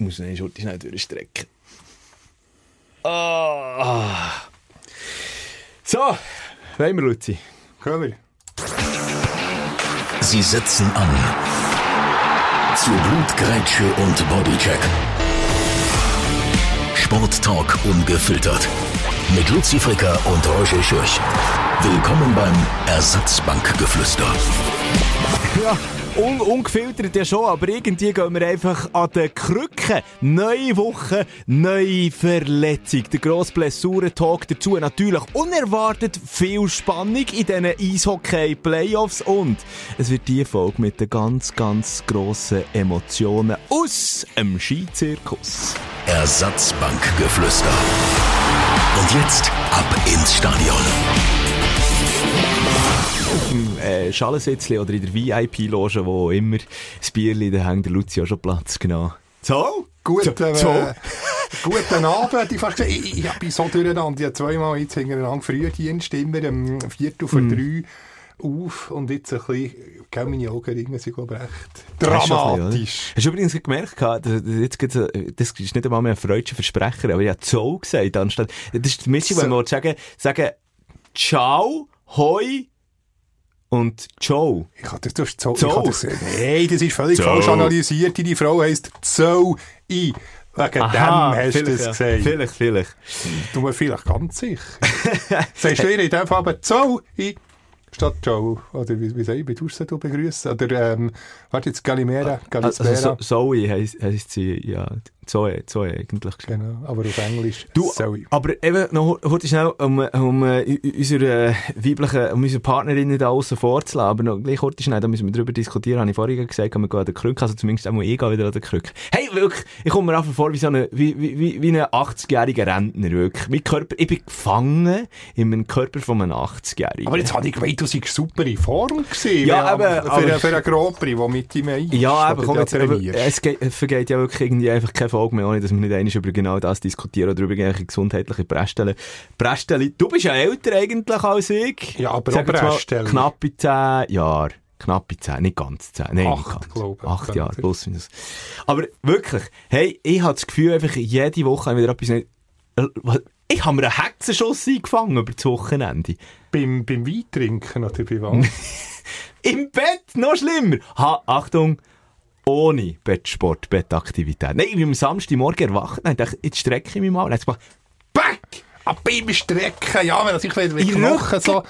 muss ihn heute schnell durchstrecken. Ah. So, wollen wir, Luzi? Kommen wir. Sie setzen an. Zu Blutgrätsche und Bodycheck. Sporttalk ungefiltert. Mit Luzi Fricker und Roger Schurch. Willkommen beim Ersatzbankgeflüster. Ja, ungefiltert ja schon, aber irgendwie gehen wir einfach an den Krücken. Neue Woche, neue Verletzung. Der grosse Blessuren-Talk dazu. Natürlich unerwartet viel Spannung in diesen Eishockey-Playoffs. Und es wird die Folge mit den ganz, ganz grossen Emotionen aus dem Skizirkus. Ersatzbankgeflüster. Und jetzt ab ins Stadion. Im Schalensitzli oder in der VIP-Loge, wo immer das Bierli, da hängt der Luzi auch schon Platz, genau. So? Guten Abend. Ich bin so durcheinander. Ich habe zweimal jetzt hintereinander Frühdienst, immer um 2:45 auf und jetzt ein bisschen, meine Augenringe sind, glaube ich, recht dramatisch. Hast du übrigens gemerkt, das ist nicht einmal mehr ein freudscher Versprecher, aber ich habe «zo» gesagt, anstatt, das ist die Mischung, wenn wir sagen «ciao», «hoi», und Joe. Das ist völlig falsch analysiert. Die Frau heisst Zoe. Wegen dem hast du es gesagt. Vielleicht. Du bist vielleicht ganz sicher. Sagst du in dem Fall aber Zoe statt Joe. Oder wie soll ich du begrüßen? Oder, warte jetzt, Galimera. Also, Zoe heisst sie, ja. Zoe eigentlich. Genau, aber auf Englisch Zoe. Aber eben noch heute schnell, unsere Partnerinnen da außen vorzulassen, aber noch gleich heute schnell, da müssen wir darüber diskutieren, habe ich vorhin gesagt, wir gehen an den Krücken, also zumindest einmal ich gehe wieder an den Krücken. Hey, wirklich, ich komme mir einfach vor wie so eine, wie ein 80-jähriger Rentner, wirklich. Mein Körper, ich bin gefangen in meinem Körper von einem 80-Jährigen. Aber jetzt habe ich gemeint, du seist super in Form gewesen. Ja, für einen Grand Prix, der mit ihm ist. Ja, komm, jetzt, es vergeht ja wirklich irgendwie einfach keine Folge mehr, ohne dass wir nicht einmal über genau das diskutieren oder über irgendwelche gesundheitliche Prästellen. Du bist ja älter eigentlich als ich. Ja, aber auch Prästellen. Knappe 10 Jahre. Knappe 10, nicht ganz 10. Nein, 8, glaube ich. 8 Jahre, plus minus. Aber wirklich, hey, ich habe das Gefühl, einfach jede Woche wieder etwas nicht... Ich habe mir einen Hexenschuss eingefangen über das Wochenende. Beim Weintrinken oder bei was? Im Bett, noch schlimmer. Achtung, ohne Bettsport, Bettaktivität. Nein, ich bin am Samstagmorgen erwacht. Nein, ich dachte, jetzt strecke ich mich mal. Dann hat es gemacht, BACK! Ab beim Strecken, ja, wenn ich wieder die Knochen so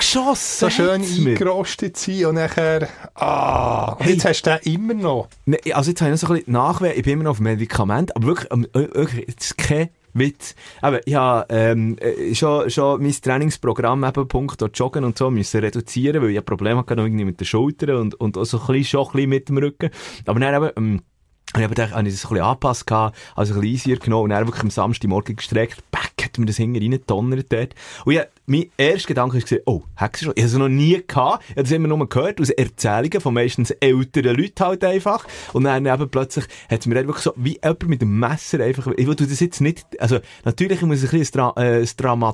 schön eingerostet sind und nachher, jetzt hast du den immer noch. Nein, also jetzt habe ich noch so ein bisschen Nachwehen, ich bin immer noch auf Medikament, aber wirklich jetzt kein Witz. Aber ich habe schon mein Trainingsprogramm eben punkto Joggen und so müssen reduzieren, weil ich ein Problem hatte irgendwie mit den Schultern und so ein bisschen mit dem Rücken. Aber dann eben, und ich habe das ein bisschen angepasst, also ein bisschen easier genommen und dann wirklich am Samstagmorgen gestreckt, back, hat mir das hinten rein getonnert dort. Und ja, mein erster Gedanke war, Hexenschuss, ich habe es noch nie gehabt, ich habe es immer nur gehört, aus Erzählungen von meistens älteren Leuten halt einfach. Und dann eben plötzlich hat es mir wirklich so, wie jemand mit dem Messer einfach, ich will das jetzt nicht, also natürlich muss ich ein bisschen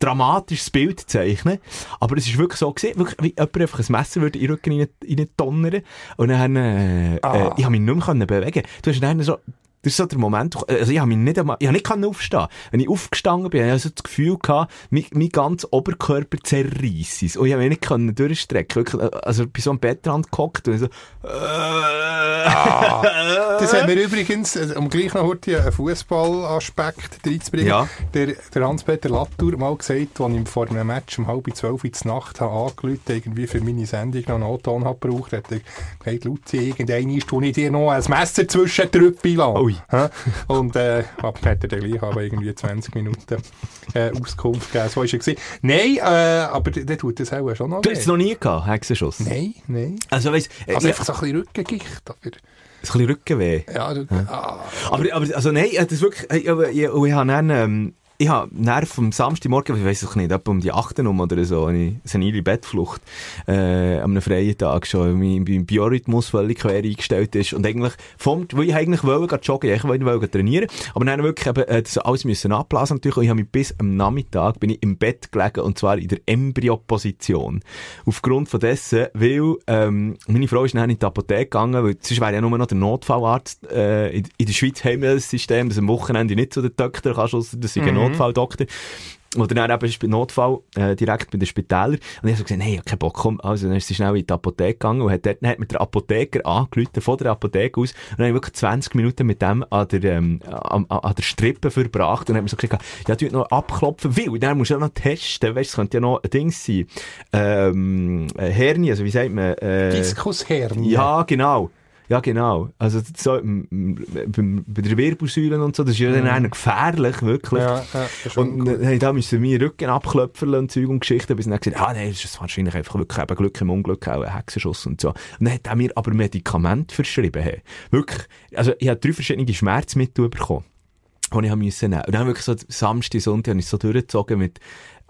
dramatisches Bild zeichnen, aber es ist wirklich so gewesen, wirklich, wie jemand einfach ein Messer würde in den Rücken rein donnern und dann ich habe mich nicht mehr bewegen. Du hast dann so, das ist so der Moment, also ich habe mich nicht aufstehen. Wenn ich aufgestanden bin, habe ich so das Gefühl gehabt, mein ganzer Oberkörper zerreißt es und ich habe mich nicht durchstrecken können. Wirklich, also ich bin so am Bettrand gehockt und so Das haben wir übrigens, um gleich noch heute einen Fußballaspekt reinzubringen, ja. Der Hans-Peter Latour mal gesagt, als ich vor einem Match um 11:30 in der Nacht angerufen habe, irgendwie für meine Sendung noch einen O-Ton habe gebraucht, hat er gesagt, Luzi, irgendeine ist, wo ich dir noch ein Messer zwischen die Rüppe lasse. Und hat er dann gleich aber irgendwie 20 Minuten Auskunft gegeben. So war er gewesen. Nein, aber der tut das auch schon noch. Du hast es noch nie gehabt, Hexenschuss? Nein. Also, einfach so ein bisschen Rückengicht. Ein bisschen Rückenweh. Ja. Aber also nein, das wirklich, ich habe dann ich habe am Samstagmorgen, ich weiss auch nicht, etwa um die 8 Uhr oder so, eine senile Bettflucht an einem freien Tag schon beim Biorhythmus völlig quer eingestellt ist. Und eigentlich, weil ich eigentlich wollte joggen, ich wollte trainieren, aber dann wirklich eben, das alles müssen abblasen natürlich. Und ich habe mich bis am Nachmittag bin ich im Bett gelegen, und zwar in der Embryoposition. Aufgrund von dessen, weil meine Frau ist dann in die Apotheke gegangen, weil sonst wäre ja nur noch der Notfallarzt. In der Schweiz haben wir das System, dass am Wochenende nicht zu den Doktor kannst, ausser das sei ein Notfalldoktor. Oder dann eben bei Notfall direkt bei den Spitälern. Und ich habe so gesagt, hey, ich habe keinen Bock, komm. Also dann ist sie schnell in die Apotheke gegangen und hat mir der Apotheker angerufen, von der Apotheke aus. Und dann habe ich wirklich 20 Minuten mit dem an der Strippe verbracht. Und dann hat mir so gesagt, ja, du musst noch abklopfen, weil dann musst du ja noch testen. Weißt, es könnte ja noch ein Ding sein. Hernie, also wie sagt man? Diskushernie. Ja, genau. Also so, bei den Wirbelsäulen und so, das ist ja dann einer gefährlich, wirklich. Ja, und da mussten wir meinen Rücken abklöpferle und Zeug und Geschichten, bis dann gesagt, nein, das ist wahrscheinlich einfach wirklich Glück im Unglück, auch ein Hexenschuss und so. Und dann hat er mir aber Medikamente verschrieben. Hey. Wirklich, also ich habe 3 verschiedene Schmerzmittel bekommen, die ich nehmen musste. Und dann wirklich so Samstag, Sonntag habe ich so durchgezogen mit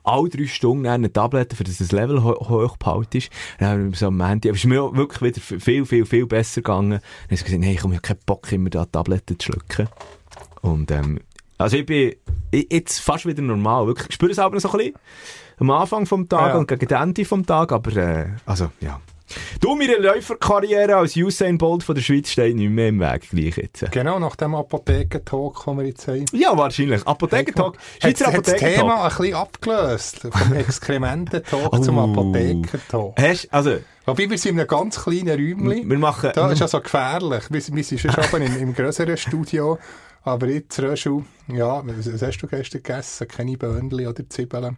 alle 3 Stunden eine Tablette, für dass das Level hoch behalten ist. Dann haben wir so am Ende, aber es ist mir wirklich wieder viel besser gegangen. Dann haben sie gesagt, hey, komm, ich habe keinen Bock, immer da Tabletten zu schlucken. Und, also ich bin jetzt fast wieder normal. Wirklich, ich spüre es aber noch so ein bisschen am Anfang vom Tag und gegen das Ende vom Tag, aber, also, ja. Du, meine Läuferkarriere als Usain Bolt von der Schweiz steht nicht mehr im Weg, gleich jetzt. Genau, nach dem Apothekentalk, den wir jetzt haben. Ja, wahrscheinlich. Apothekentalk. Schweizer Apothekentalk. Das Thema ein bisschen abgelöst. Vom Exkremententalk zum Apothekentalk. Also, wobei wir sind in einem ganz kleinen Räumchen. Wir machen... Das ist also gefährlich. Wir sind schon im grösseren Studio. Aber jetzt, Röschel, ja, was hast du gestern gegessen? Keine Böhnchen oder Zwiebeln?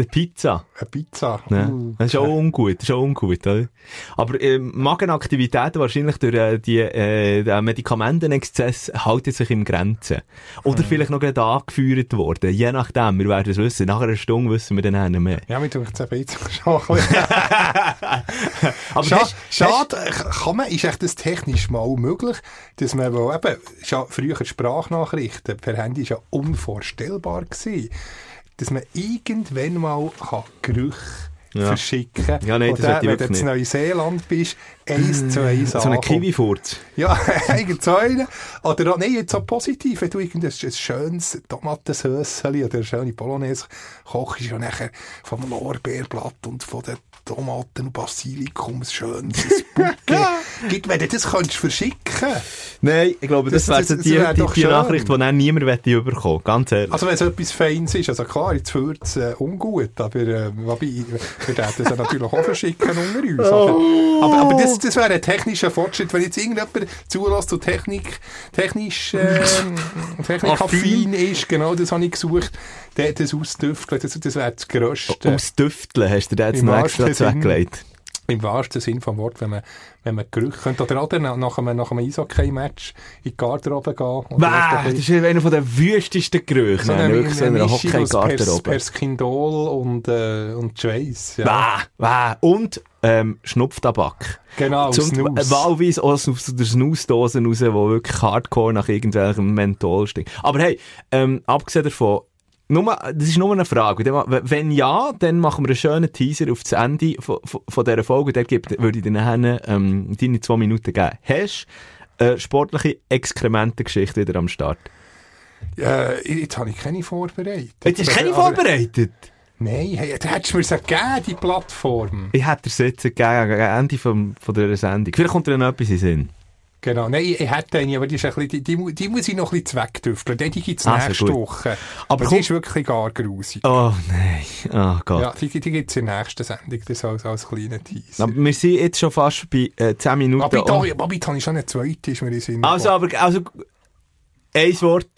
Eine Pizza. Ja. Das ist auch ungut. Oder? Aber Magenaktivitäten wahrscheinlich durch den Medikamentenexzess halten sich im Grenzen. Oder vielleicht noch gerade angeführt worden. Je nachdem, wir werden es wissen. Nach einer Stunde wissen wir dann nicht mehr. Ja, wir tun jetzt eine Pizza schon. Aber schade, ist echt das technisch mal möglich, dass man früher Sprachnachrichten per Handy ist ja unvorstellbar gewesen. Dass man irgendwann mal Gerüche verschicken kann. Ja, nein, wenn du in Neuseeland bist, 1 zu 1 so einen Kiwifurz. Ja, irgend so einen. Oder auch, nein, jetzt so positiv, wenn du irgendein schönes Tomatensösseli oder eine schöne Bolognese kochst, ist ja nachher vom Lorbeerblatt und von den Tomaten und Basilikum, ein schönes Bouquet. Wenn du das verschicken könntest. Nein, ich glaube, das wäre die Nachricht, die dann niemand überkommen möchte. Ganz ehrlich. Also wenn es etwas Feines ist, also klar, jetzt führt es ungut, aber wir dürfen es natürlich auch verschicken unter uns. Aber das wäre ein technischer Fortschritt, wenn jetzt irgendjemand zulässt, der technikaffin ist, genau, das habe ich gesucht, das auszudüfteln, das wäre das Grösste. Ums Düfteln hast du da jetzt noch extra weggelegt. Im wahrsten Sinn vom Wort, wenn man Gerüche könnte. Oder nach einem Eishockey-Match in die Garderobe gehen. Das ist einer der wüstesten Gerüche. So eine Mischung aus Perskindol und Schweiss. Ja. Und Schnupftabak. Genau, Snus. Wahlweise aus der Snusdose raus, die wirklich hardcore nach irgendwelchem Menthol stinkt. Aber hey, abgesehen davon, das ist nur eine Frage. Wenn ja, dann machen wir einen schönen Teaser auf das Ende von dieser Folge. Der würde ich dir nachher deine 2 Minuten geben. Hast du eine sportliche Exkrementengeschichte wieder am Start? Jetzt habe ich keine vorbereitet. Jetzt ist keine vorbereitet? Nein, da hättest du mir gegeben, die Plattform. Ich hätte dir jetzt gegeben, am Ende von dieser Sendung. Vielleicht kommt dir noch etwas in den Sinn. Genau, nein, ich hätte eine, aber die muss ich noch ein bisschen wegdüfteln. Die gibt es nächste Woche. Aber die ist wirklich gar grusig. Oh nein, oh Gott. Ja, die gibt es in der nächsten Sendung, das als kleiner Teaser. Aber wir sind jetzt schon fast bei 10 Minuten. Aber da habe ich schon eine zweite, ist mir in Sinn. Also, ein Wort.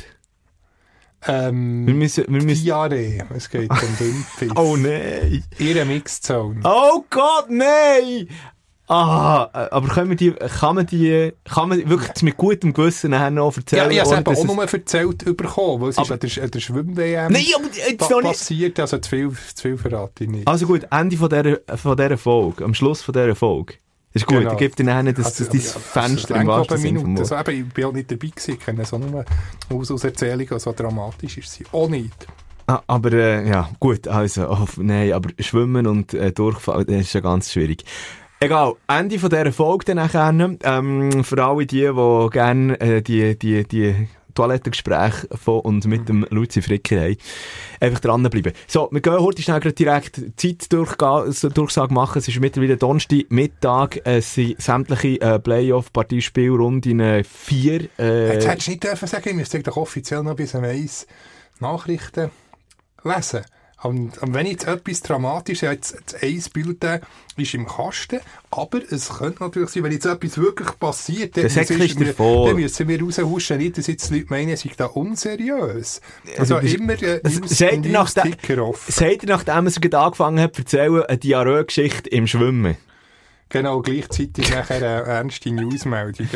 Wir müssen Diarrhee. Es geht um Dünnpfiff. Oh nein. Ihre Mixzone. Oh Gott, nein! Ah, aber kann man die wirklich mit gutem Gewissen noch erzählen? Ja, ich habe es eben auch nur erzählt bekommen, weil es ist an der Schwimm-WM passiert, also zu viel verrate ich nicht. Also gut, Ende von dieser Folge, am Schluss von dieser Folge, Das ist gut, genau. Ich gebe dir nachher dein Fenster im wahrsten Sinne vom Wort. Also, ich bin auch nicht dabei gewesen, ich kenne so eine Auserzählung, so dramatisch ist sie auch nicht. Ah, aber ja, gut, also, oh, nein, aber Schwimmen und Durchfall, das ist ja ganz schwierig. Egal, Ende von dieser Folge dann nachher. Für alle die gerne die Toilettengespräche von und mit dem Luzi Fricker haben, einfach dranbleiben. So, wir gehen heute schnell direkt die Zeitdurchsage machen. Es ist mittlerweile Donnerstagmittag. Es sind sämtliche Playoff-Partiespielrunden 4. Jetzt hättest du nicht dürfen sagen, ich müsste doch offiziell noch bis um 1 Nachrichten lesen. Und wenn ich jetzt etwas Dramatisches, ja, jetzt ein Bild ist im Kasten, aber es könnte natürlich sein, wenn jetzt etwas wirklich passiert, dann müssen wir raushuschen, nicht, dass jetzt die Leute meinen, es sei da unseriös. Also immer News Ticker off. Seid ihr, nachdem es angefangen hat, erzählen, eine Diarrhoe-Geschichte im Schwimmen? Genau, gleichzeitig nachher ernste Newsmeldungen.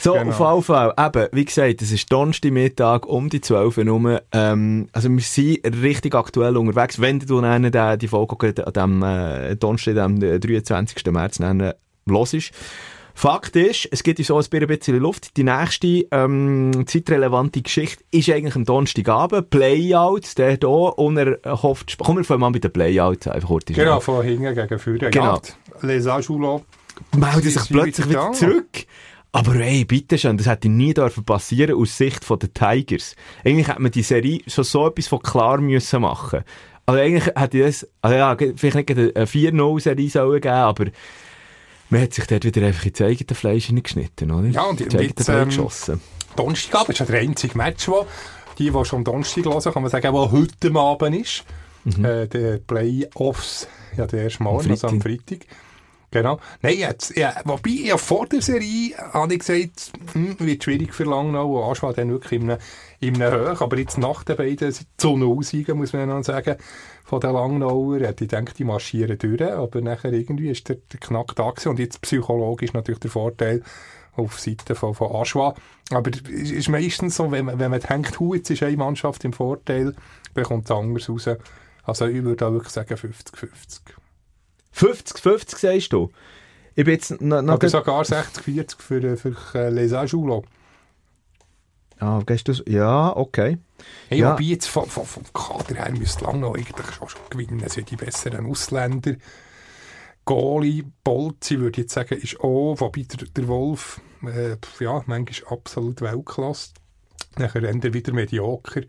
So, genau. Auf alle Fälle. Eben, wie gesagt, es ist Donnerstagmittag um die 12 Uhr rum. Also wir sind richtig aktuell unterwegs. Wenn du dann die Folge an dem Donnerstag, am 23. März los ist. Fakt ist, es gibt uns auch ein bisschen Luft. Die nächste zeitrelevante Geschichte ist eigentlich am Donnerstagabend. Playouts, der hier unerhofft. Komm, wir fangen mal mit den Playouts einfach kurz. Genau, von hinten gegen vorne. Genau. Les Ajoulots. Melden sich plötzlich wieder zurück. Aber ey, bitteschön, das hätte nie passieren dürfen aus Sicht der Tigers. Eigentlich hätte man die Serie schon so etwas von klar müssen machen. Also eigentlich hätte das, also ja, vielleicht nicht eine 4-0-Serie sollen geben, aber man hat sich dort wieder einfach ins eigene Fleisch hineingeschnitten, oder? Ja, und jetzt Donnerstagabend ist ja der einzige Match, wo die schon am Donnerstag hören, kann man sagen, der heute Abend ist. Mhm. Der Playoffs, ja, der erste Morgen, also am Freitag. Genau. Nein, jetzt, ja, wobei, ja, vor der Serie habe ich gesagt, wird schwierig für Langnau und Aschwald dann wirklich in einem Höch. Aber jetzt nach den beiden zu null Siegen, muss man dann sagen, von den Langnauer. Ja, ich denke, die marschieren durch, aber nachher irgendwie ist der Knack da gewesen. Und jetzt psychologisch natürlich der Vorteil auf Seite von Aschwa. Aber es ist meistens so, wenn man denkt, jetzt ist eine Mannschaft im Vorteil, bekommt es anders raus. Also ich würde auch wirklich sagen 50-50. 50-50, sagst du? Ich bin jetzt aber sogar 60-40 für Les Ajoulots. Ah, gehst du so? Ja, okay. Hey, ja. Wobei jetzt vom Kader her müsste Langnau eigentlich schon gewinnen. Es sind die besseren Ausländer. Goli, Bolzi, würde ich jetzt sagen, ist auch, wobei der Wolf, ja, manchmal absolut Weltklasse. Nachher ändert wieder Medioker.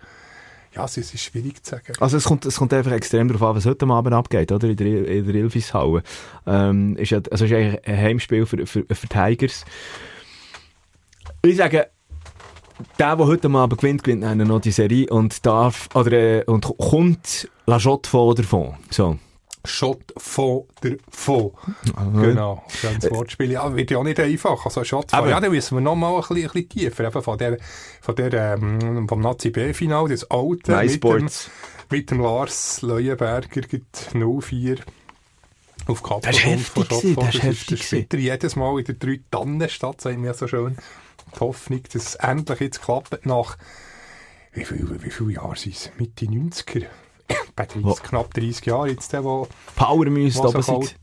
Ja, es ist schwierig zu sagen. Also es kommt einfach extrem darauf an, was heute Abend abgeht, oder? In der Ilfishalle. Also ist eigentlich ein Heimspiel für Tigers. Ich sage, der heute Abend gewinnt einen noch die Serie und kommt la Jotte von davon. So. Schott von der Fond. Genau, das Wortspiel. Ja, wird ja auch nicht einfach. Also Schott von, ja, dann müssen wir noch mal ein bisschen tiefer. Eben vom Nazi-B-Final, das alte, mit dem Lars Leuenberger, gibt 0-4 auf Kappel. Das ist heftig gewesen, jedes Mal in der 3-Tannen-Stadt, sagen wir so schön, die Hoffnung, dass es endlich jetzt klappt nach, wie viele Jahre sind es? Mitte 90er. Bei knapp 30 Jahren jetzt der, was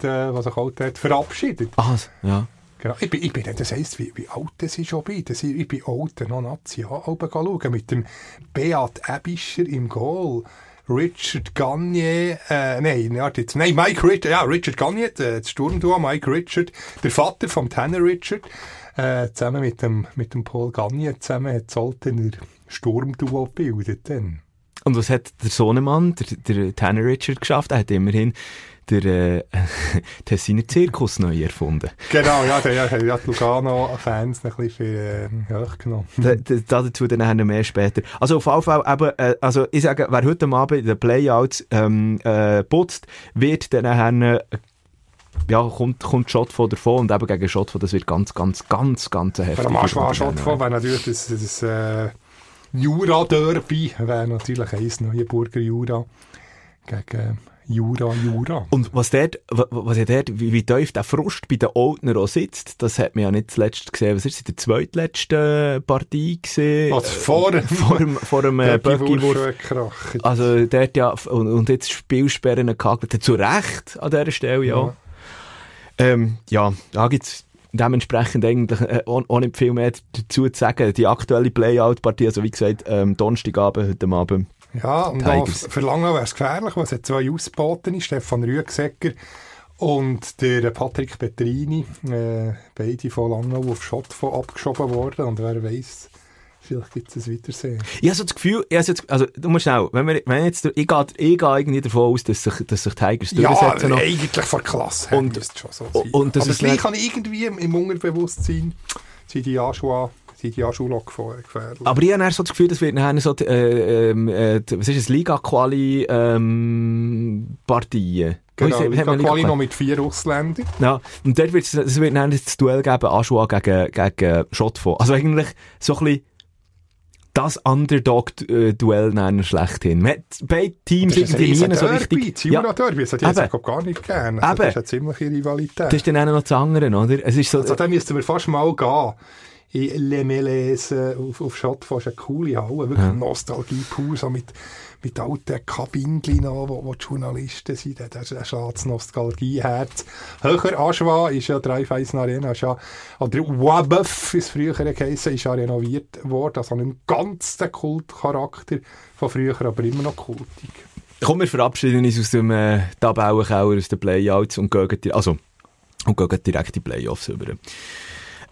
er kalt hat, verabschiedet. Also, ja. Genau. Ich bin, das heisst, wie alt das ist schon bei. Ich bin alt, noch Nazi oben schauen. Mit dem Beat Aebischer im Goal. Richard Gagné, Mike Richard, ja, Richard Gagné, das Sturmduo, Mike Richard, der Vater von Tanner Richard, zusammen mit dem Paul Gagné, zusammen hat das Altener Sturmduo gebildet dann. Und was hat der Sohnemann, der Tanner Richard, geschafft? Er hat immerhin den Tessiner Zirkus neu erfunden. Genau, ja, der hat ja die Lugano-Fans ein bisschen für hochgenommen. Dazu dann mehr später. Also auf jeden Fall, also ich sage, wer heute Abend in den Playouts putzt, wird dann kommt Schott von davon und eben gegen Schott von, das wird ganz, ganz, ganz, ganz heftig. Für Schott von, weil natürlich das Jura-Derby wäre natürlich eins, Neuenburger Jura gegen Jura. Und wie tief der Frust bei den Oldner auch sitzt, das hat man ja nicht zuletzt gesehen. Was ist in der zweitletzten Partie gesehen? Also vor dem Böcki-Wurf. Also dort ja, und jetzt Spielsperren gehagelt. Zu Recht an dieser Stelle, ja. Da gibt es dementsprechend eigentlich auch nicht viel mehr dazu zu sagen. Die aktuelle Playout-Partie, also wie gesagt, Donnerstagabend, heute Abend. Ja, und Tigers. Auch für Langnau wäre es gefährlich, weil es hat zwei Ausgebotene, Stefan Rüegsegger und der Patrick Petrini, beide von Langnau auf Schott abgeschoben worden, und wer weiss, vielleicht gibt es ein Wiedersehen. Ich habe so das Gefühl, du musst schnell, ich gehe irgendwie davon aus, dass sich Tigers durchsetzen. Ja, eigentlich vor Klasse her müsste schon so sein. Und das gleich kann ich irgendwie im Unterbewusstsein sind die Anschule gefährlich. Aber ich habe so das Gefühl, dass wir nachher so Liga-Quali Partien. Genau, Liga-Quali noch mit 4 Ausländern. Ja, und dort wird nachher das Duell geben, Anschule gegen Schottfond. Also eigentlich so ein bisschen das Underdog-Duell nennen schlechthin. Beide Teams sind nie so richtig. Derby, das hat es jetzt gar nicht gegeben. Also das ist eine ziemliche Rivalität. Das ist dann auch noch das andere, oder? Es ist so, also da müssten wir fast mal gehen. In Le Mélès auf Schott fast eine coole Halle, wirklich Nostalgie pur, so mit alten Kabinchen, wo die Journalisten sind, das schlägt Nostalgieherz. Höher Aschwa ist ja Dreifeisen Arena, oder Waböff ist früher geheissen, ist ja renoviert worden, also einen ganzen Kultcharakter von früher, aber immer noch kultig. Komm, wir verabschieden uns aus dem Tabellenkauer, aus den Playouts und gehen direkt in die Playoffs über.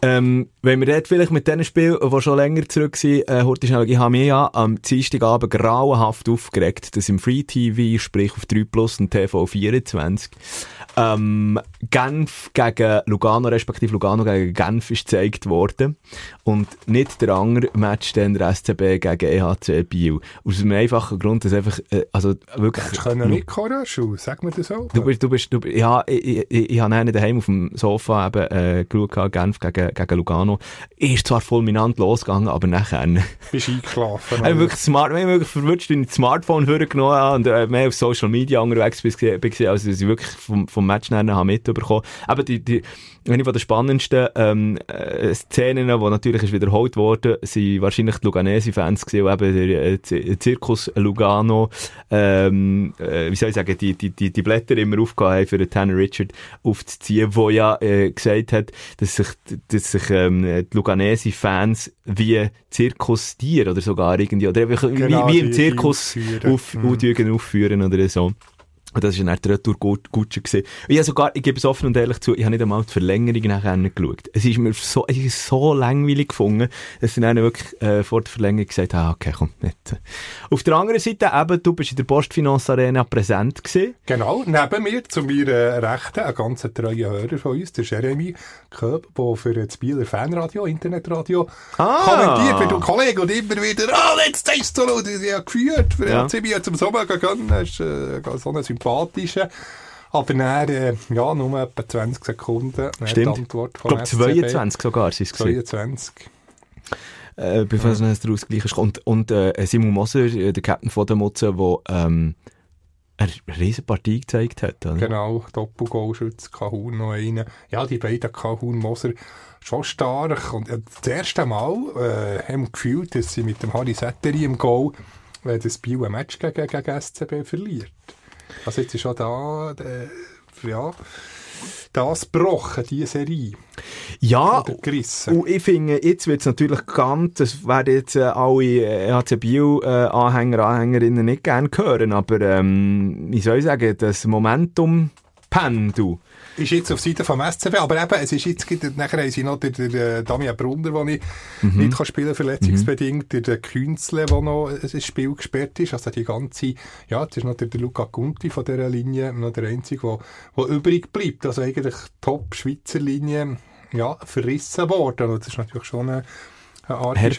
Wenn wir dort vielleicht mit diesen Spielen, die schon länger zurück sind, ich habe mich ja am Dienstagabend grauenhaft aufgeregt, dass im Free-TV, sprich auf 3+ und TV24, Genf gegen Lugano, respektive Lugano gegen Genf ist gezeigt worden und nicht der andere Match dann der SCB gegen EHC Biel. Aus einem einfachen Grund, dass einfach, wirklich... Das können nicht korrigieren, sag mir das auch. Ich habe daheim auf dem Sofa eben geschaut, Genf gegen Lugano. Ist zwar fulminant losgegangen, aber nachher... Bist eingeschlafen. Ich habe wirklich verwirrt in das Smartphone genommen und mehr auf Social Media unterwegs bin, als dass ich wirklich vom Match nachher mitbekommen habe. Aber eine der spannendsten Szenen, die natürlich wiederholt wurde, waren wahrscheinlich die Luganese-Fans, die eben der Zirkus Lugano, die Blätter immer aufgehauen haben für den Tanner Richard aufzuziehen, der ja gesagt hat, dass sich die Luganese-Fans wie Zirkustier oder sogar irgendwie, oder wie im Zirkus aufführen oder so. Und das war dann die Retour-Gutsche. Ich gebe es offen und ehrlich zu, ich habe nicht einmal die Verlängerung nachher geschaut. Es ist mir so langweilig gefunden, dass ich dann wirklich vor der Verlängerung gesagt habe, okay, komm, nicht. Auf der anderen Seite eben, du bist in der Postfinance Arena präsent gewesen. Genau, neben mir, zu meiner Rechten, ein ganz treuer Hörer von uns, der Jeremy Köb, der für das Bieler Fanradio, Internetradio, kommentiert wird. Und Kollege, und immer wieder, jetzt zeigst du, das ist ja geführt, für den CB zum Sommer gegangen, das ist so eine sympathische, aber dann, nur etwa 20 Sekunden. Stimmt. Antwort von ich glaube, 22 sogar sind es. 22. Bevor es dann daraus gleich ist. Und Simon Moser, der Captain von der Mutze, der eine riesen Partie gezeigt hat. Oder? Genau, Doppelgoalschütz, Kahun noch einen. Ja, die beiden Kahun-Moser schon stark. Und das erste Mal haben wir gefühlt, dass sie mit dem Harry Settery im Goal das Biel ein Match gegen SCB verliert. Also jetzt ist schon das gebrochen, diese Serie. Ja, und ich finde, jetzt wird es natürlich ganz, das werden jetzt alle EHC Biel-Anhänger, Anhängerinnen nicht gerne hören, aber ich soll sagen, das Momentum-Pendel ist jetzt auf Seite vom SCB, aber eben, es ist jetzt, nachher haben sie noch der Damian Brunner, den ich nicht kann spielen, verletzungsbedingt, der Künzle, der noch ein Spiel gesperrt ist, also die ganze, das ist noch der Luca Gunti von dieser Linie, noch der einzige, der übrig bleibt, also eigentlich Top-Schweizer Linie, verrissen worden, und das ist natürlich schon eine Art für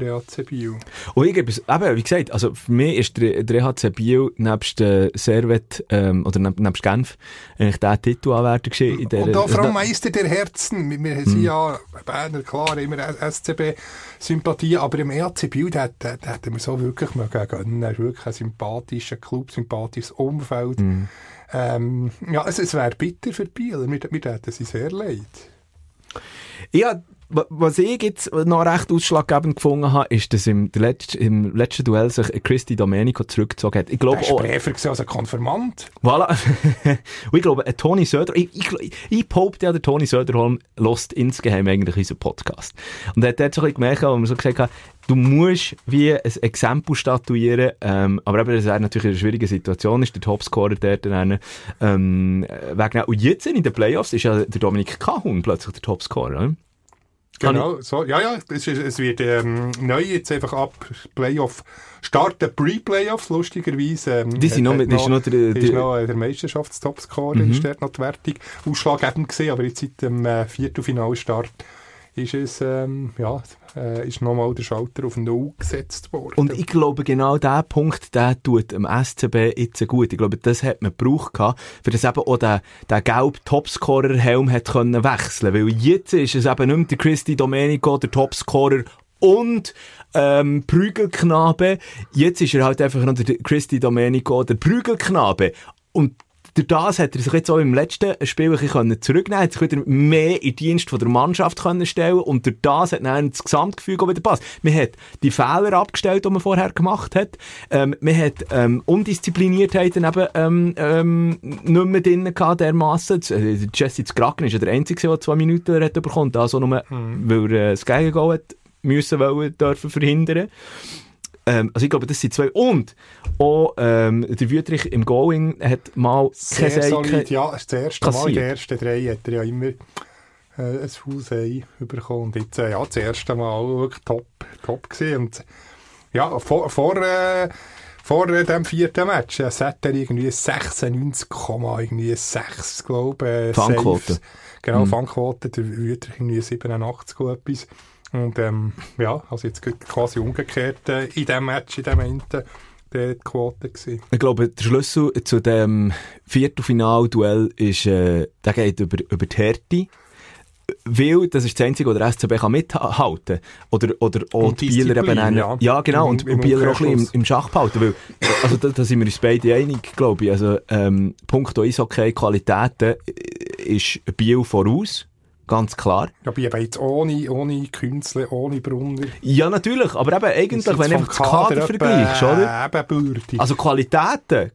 den EHC Biel. Und ich gebe es, eben, wie gesagt, also für mich ist der EHC Biel nebst Servette oder nebst Genf eigentlich der Titelanwärter gewesen. Und auch Frau Meister der Herzen, wir sind ja Berner, klar, immer SCB-Sympathie, aber im EHC Biel, den hätten wir so wirklich mal gönnen. Er ist wirklich ein sympathischer Club, sympathisches Umfeld. Es wäre bitter für Biel, mir täte sie sehr leid. Ja, Was ich jetzt noch recht ausschlaggebend gefunden habe, ist, dass im letzten Duell sich Christi Domenico zurückgezogen hat. Ich glaube, er war Präfer als ein Konfirmant. Voilà. Und ich glaube, Tony Söderholm, ich behaupte ja, der Tony Söderholm hört insgeheim eigentlich unseren Podcast. Und er hat dort so ein bisschen gemerkt, wo wir so gesagt haben, du musst wie ein Exempel statuieren, aber eben, das ist natürlich eine schwierige Situation, ist der Topscorer dort dann wegnehmen. Und jetzt in den Playoffs ist ja der Dominik Kahun plötzlich der Topscorer, oder? Genau, so. Ja, es wird neu jetzt einfach ab Playoff starten, Pre-Playoffs, lustigerweise. Die sind noch der Meisterschaftstopscorer, ist dort noch die Wertung ausschlaggebend gesehen, aber jetzt seit dem Viertelfinalstart ist es, ist nochmal der Schalter auf 0 gesetzt worden. Und ich glaube, genau dieser Punkt, der tut dem SCB jetzt gut. Ich glaube, das hat man gebraucht, für das eben auch der gelbe Topscorer-Helm hat können wechseln. Weil jetzt ist es eben nicht mehr der Christi Domenico, der Topscorer und Prügelknabe. Jetzt ist er halt einfach noch der Christi Domenico, der Prügelknabe. Und durch das hat er sich jetzt auch im letzten Spiel ein bisschen zurücknehmen, hat sich wieder mehr in den Dienst von der Mannschaft können stellen und durch das hat dann das Gesamtgefüge wieder gepasst. Man hat die Fehler abgestellt, die man vorher gemacht hat. Man hat Undiszipliniertheiten eben nicht mehr drin gehabt, dermassen. Jesse Zgracken ist ja der Einzige, der 2 Minuten hat bekommen, also nur, weil er das Gegengoal hat dürfen verhindern. Also ich glaube, das sind 2. Und auch der Wüthrich im Going hat mal sehr solid, ja, das erste Mal, in den ersten 3 hat er ja immer ein Haus-Ei bekommen. Und jetzt, ja, das erste Mal wirklich top gewesen. Und ja, vor dem 4. Match hat er irgendwie 96,6, glaube ich. Fangquote. Genau, Fangquote, der Wüthrich irgendwie 87 oder etwas. Und also jetzt quasi umgekehrt in diesem Match, in diesem Ende, die Quote gewesen. Ich glaube, der Schlüssel zu dem Viertelfinal-Duell ist, der geht über die Härte. Weil das ist das Einzige, wo der SCB kann mithalten kann. Oder auch die Bieler eben einen, ja, genau, und Bieler auch ein bisschen im Schach behalten. Weil, also da sind wir uns beide einig, glaube ich. Also, punkto Eishockey-Qualitäten ist Biel voraus. Ganz klar. Aber eben jetzt ohne Künzle, ohne Brunner. Ja, natürlich. Aber eben eigentlich, wenn du das Kader vergleichst, oder? Ebenbürtig. Also Qualitäten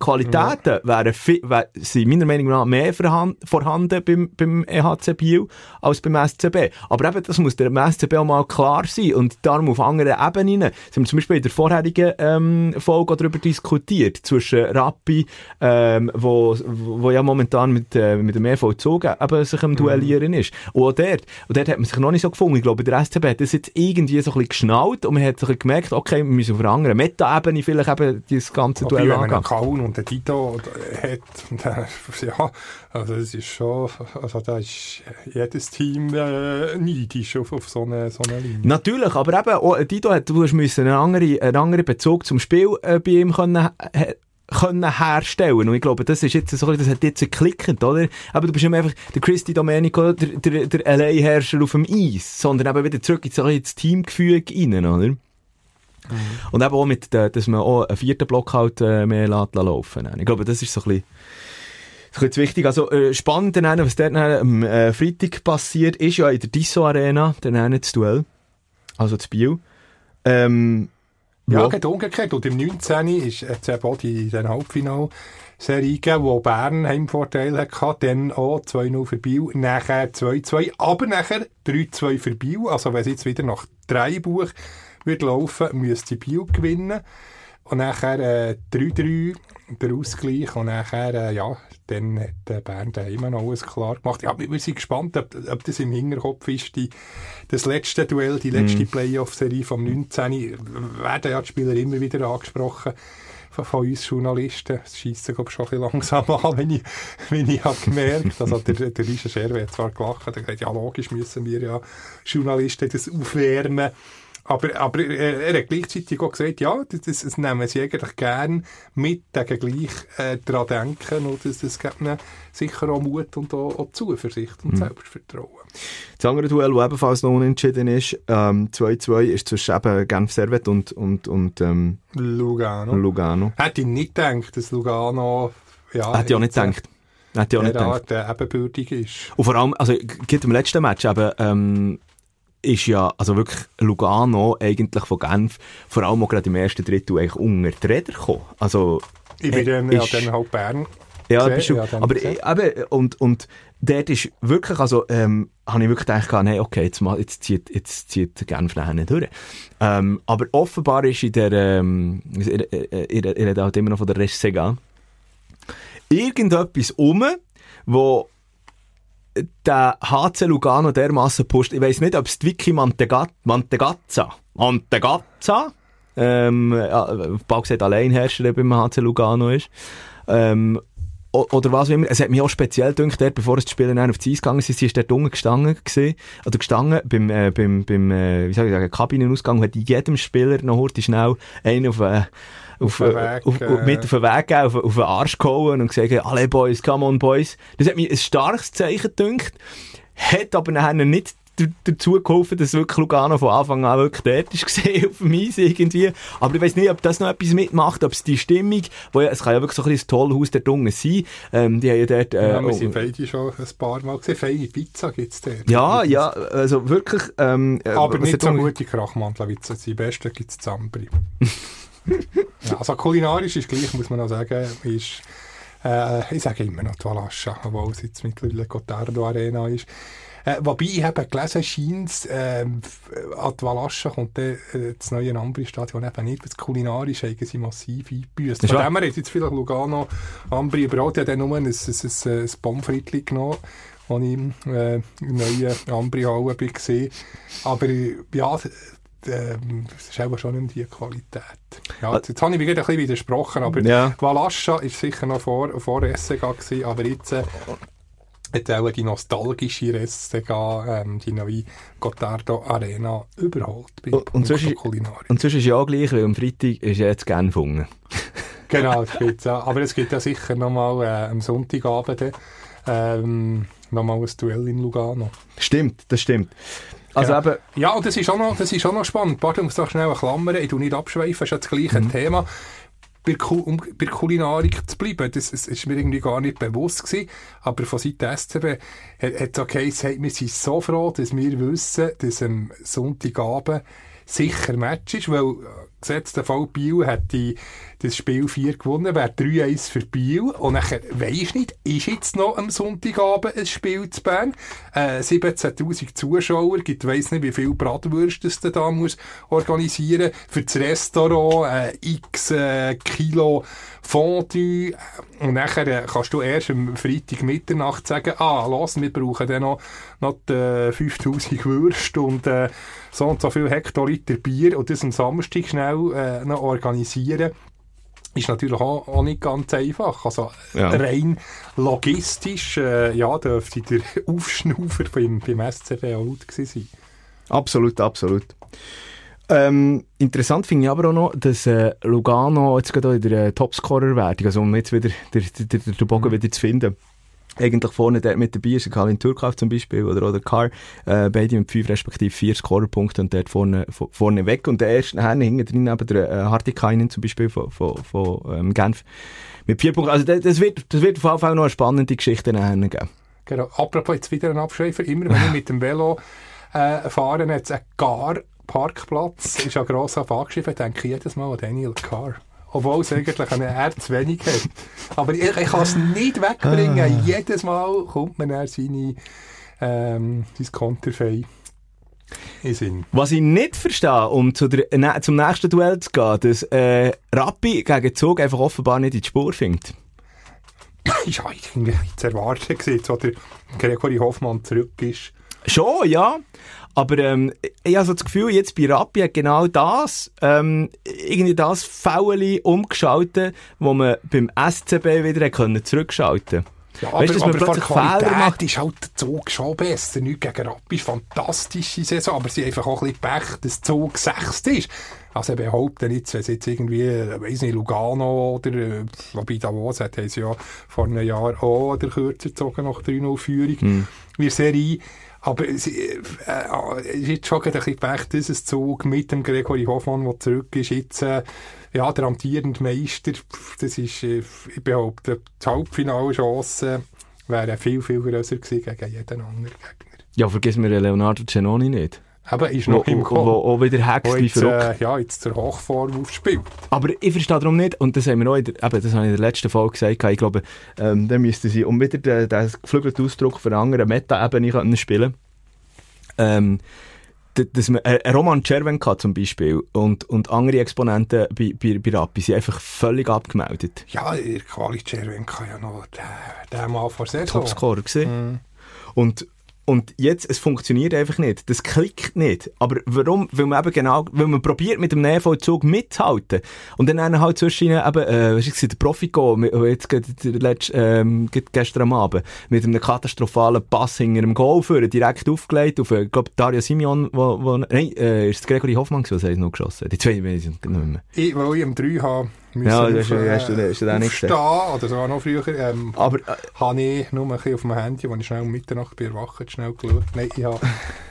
sind meiner Meinung nach mehr vorhanden beim EHC Biel als beim SCB. Aber eben, das muss dem SCB auch mal klar sein. Und darum auf anderen Ebenen. Das haben wir zum Beispiel in der vorherigen Folge darüber diskutiert. Zwischen Rappi, wo ja momentan mit dem EV Zug eben sich am Duellieren ist. Und dort hat man sich noch nicht so gefunden. Ich glaube, der SCB hat das jetzt irgendwie so ein bisschen geschnallt und man hat so ein bisschen gemerkt, okay, wir müssen auf einer anderen Meta-Ebene vielleicht eben dieses ganze Duell angehen. Wenn man Kahun und den Tito hat, ja, also es ist schon, also da ist jedes Team neidisch auf so eine Linie. Natürlich, aber eben, auch Tito hat, du musst einen anderen Bezug zum Spiel bei ihm können herstellen. Und ich glaube, das ist jetzt so, das hat jetzt geklickt, oder? Aber du bist nicht mehr einfach der Christi Domenico, der Alleinherrscher auf dem Eis, sondern eben wieder zurück ins Teamgefüge rein, oder? Und eben auch dass man auch einen 4. Block halt mehr laufen lässt. Ich glaube, das ist so ein bisschen jetzt wichtig. Also, spannend, dann, was dort am Freitag passiert, ist ja in der Disso Arena, dann das Duell. Also das Biel. Ja, geht umgekehrt. Und im 19. ist jetzt eben auch die Halbfinalserie gegeben, wo Bern Heimvorteil hatte, dann auch 2-0 für Biel, nachher 2-2, aber nachher 3-2 für Biel. Also wenn es jetzt wieder nach 3 Buch würde laufen, müsste Biel gewinnen. Und nachher 3-3, der Ausgleich. Und nachher, dann hat Bern da immer noch alles klar gemacht. Ja, wir sind gespannt, ob das im Hinterkopf ist, das letzte Duell, die letzte Playoff-Serie vom 19. Werden ja die Spieler immer wieder angesprochen von uns Journalisten. Es scheisst sich schon ein bisschen langsam an, wenn ich habe gemerkt. Also der Richard Scherwe hat zwar gelacht, er hat gesagt, ja logisch müssen wir ja Journalisten das aufwärmen. Aber er hat gleichzeitig auch gesagt, ja, das nehmen sie eigentlich gerne mit, gegen gleich daran denken. Und das gibt ihnen sicher auch Mut und auch Zuversicht und Selbstvertrauen. Das andere Duell, das ebenfalls noch unentschieden ist, 2-2, ist zwischen eben Genf-Servette und Lugano. Hätte ich nicht gedacht, dass Lugano... Ja, hätte ich auch nicht gedacht. Hätte ich auch nicht gedacht. Ebenbürtig ist. Und vor allem, also, im letzten Match eben... ist ja, also wirklich Lugano eigentlich von Genf, vor allem auch gerade im ersten Drittel eigentlich unter die Räder gekommen. Also, ich bin dann halt Bern. Ja, bist du, aber dort ist wirklich, also, habe ich wirklich gedacht, nee, okay, jetzt zieht Genf nachher nicht durch. Aber offenbar ist in der, ihr redet halt immer noch von der Rüegsegger, irgendetwas um, wo der HC Lugano dermassen pusht. Ich weiss nicht, ob es die Vicky Mantegazza, bald gesagt Alleinherrscher beim HC Lugano ist, oder was auch immer. Es hat mich auch speziell gedacht, dort, bevor es die Spieler dann auf die Eis gegangen sind, sie ist dort unten gestanden beim Kabinenausgang und hat jedem Spieler noch heute schnell einen auf den Arsch gehauen und gesagt, alle Boys, come on Boys. Das hat mir ein starkes Zeichen gedacht, hat aber nachher nicht dazu geholfen, dass wirklich Lugano von Anfang an wirklich dort ist gesehen auf dem Eis irgendwie. Aber ich weiss nicht, ob das noch etwas mitmacht, ob es die Stimmung, wo ja, es kann ja wirklich so ein bisschen Tollhaus der Dunge sein, die haben ja dort... wir sind beide schon ein paar Mal gesehen, feine Pizza gibt es dort. Ja, also wirklich... aber nicht so gute Krachmantelwitze, die besten gibt es Zambri. Ja, also kulinarisch ist gleich, muss man auch sagen, ist, ich sage immer noch die Valascha, obwohl es jetzt mittlerweile Gotardo Arena ist. Wobei, ich habe gelesen, scheint an die Valascha kommt dann, das neue Ambri-Stadion eben nicht, weil kulinarisch haben sie massiv eingebüßt. Von dem her hat jetzt vielleicht Lugano Ambri überhaupt, ich habe dann nur ein Pommes-Frittchen genommen, das ich im neuen Ambri-Halle gesehen habe. Aber ja, das ist auch schon nicht die Qualität. Ja, jetzt habe ich mich ein bisschen widersprochen, aber ja. Valascha war sicher noch vor Rüegsegger gewesen, aber jetzt hat auch die nostalgische Rüegsegger die neue Gotardo Arena überholt. Und sonst ist ja auch gleich, weil am Freitag ist jetzt Genf gefunden. Genau, aber es gibt ja sicher nochmal am Sonntagabend nochmal ein Duell in Lugano. Stimmt, das stimmt. Also ja. Ja, und das ist auch noch spannend. Pardon, ich muss doch schnell eine Klammer. Ich tu nicht abschweifen, ist ja das gleiche Thema. Um bei Kulinarik zu bleiben, das ist mir irgendwie gar nicht bewusst gewesen. Aber von Seiten der SCB hat es okay, wir sind so froh, dass wir wissen, dass am Sonntagabend sicher ein Match ist, weil gesetzt der Fall Biel hat das Spiel 4 gewonnen, wäre 3-1 für Biel und nachher weisst nicht, ist jetzt noch am Sonntagabend ein Spiel zu Bern, 17'000 Zuschauer, gibt weiss nicht, wie viel Bratwürst das da muss organisieren, für das Restaurant x Kilo Fondue und nachher kannst du erst am Freitag Mitternacht sagen, lass, wir brauchen dann noch 5'000 Würste und so viel Hektoliter Bier und das am Samstag schnell noch organisieren, ist natürlich auch nicht ganz einfach. Also ja. Rein logistisch dürfte der Aufschnaufer beim SCB auch laut gewesen sein. Absolut, absolut. Interessant finde ich aber auch noch, dass Lugano jetzt gerade in der Topscorer-Wertung, also um jetzt wieder den Bogen wieder zu finden, eigentlich vorne der mit dabei ist, Kalin Türkauf zum Beispiel oder Carr, beide mit 5 respektive 4 Scorerpunkten und dort vorne weg. Und der erste hinten drin neben der Hartikainen zum Beispiel von Genf mit 4 Punkten. Also das wird auf jeden Fall noch eine spannende Geschichte nachher geben. Genau. Apropos jetzt wieder ein Abschweifer. Immer wenn ich mit dem Velo fahre, hat es einen Carr-Parkplatz. Ist ja gross auf angeschrieben, denke ich jedes Mal an Daniel Carr. Obwohl es eigentlich eine R zu wenig hat. Aber ich kann es nicht wegbringen. Jedes Mal kommt man dann sein Konterfei in Sinn. Was ich nicht verstehe, um zum nächsten Duell zu gehen, dass Rappi gegen Zug einfach offenbar nicht in die Spur findet. Das war eigentlich zu erwarten, als der Gregory Hofmann zurück ist. Schon, ja. Aber ich habe so das Gefühl, jetzt bei Rappi hat genau das das Fäueli umgeschaltet, wo man beim SCB wieder zurückschalten konnte. Ja, aber von der Qualität macht, ist halt der Zug schon besser. Nicht gegen Rappi, ist eine fantastische Saison, aber sie haben einfach auch ein bisschen Pech, dass Zug 6. ist. Also ich behaupte jetzt, wenn es jetzt irgendwie, weiss nicht, Lugano oder bei Davos hat, haben sie ja vor einem Jahr auch oder kürzer gezogen nach 3-0-Führung in der Serie. Aber es ist jetzt schon ein bisschen Pech, dass ein Zug mit dem Gregory Hofmann, der zurück ist, jetzt der amtierende Meister, das ist, ich behaupte, die Halbfinalchance wäre viel, viel grösser gewesen gegen jeden anderen Gegner. Ja, vergiss mir Leonardo Giannoni nicht. Eben, ist noch im Kopf. Wo auch wieder Hexli verrückt. Ja, jetzt zur Hochform aufspielt. Aber ich verstehe darum nicht, und das haben wir auch das habe ich in der letzten Folge gesagt, ich glaube, da müssten sie, um wieder den geflügelten Ausdruck von einer anderen Meta-Ebene spielen, dass man Roman Cervenka zum Beispiel und andere Exponenten bei Rappi sind einfach völlig abgemeldet. Ja, der Quali Cervenka ja noch der Mann vor Saison. Topscorer gesehen. Mm. Und jetzt, es funktioniert einfach nicht. Das klickt nicht. Aber warum? Weil man eben genau, weil man probiert mit dem Nährvollzug mitzuhalten. Und dann halt zwischen ihnen eben, der Profico, jetzt gestern Abend, mit einem katastrophalen Pass hinter dem Goal führen, direkt aufgelegt auf, ich glaube, Dario Simeon, ist es Gregory Hofmann, was er noch geschossen hat? Die zwei weiß ich nicht mehr. Weil ich am 3 habe, ja, das hast du nicht gesehen. Oder sogar noch früher. Aber habe ich nur ein bisschen auf dem Handy, als ich schnell um Mitternacht bei der Wache schnell geschaut. Nein,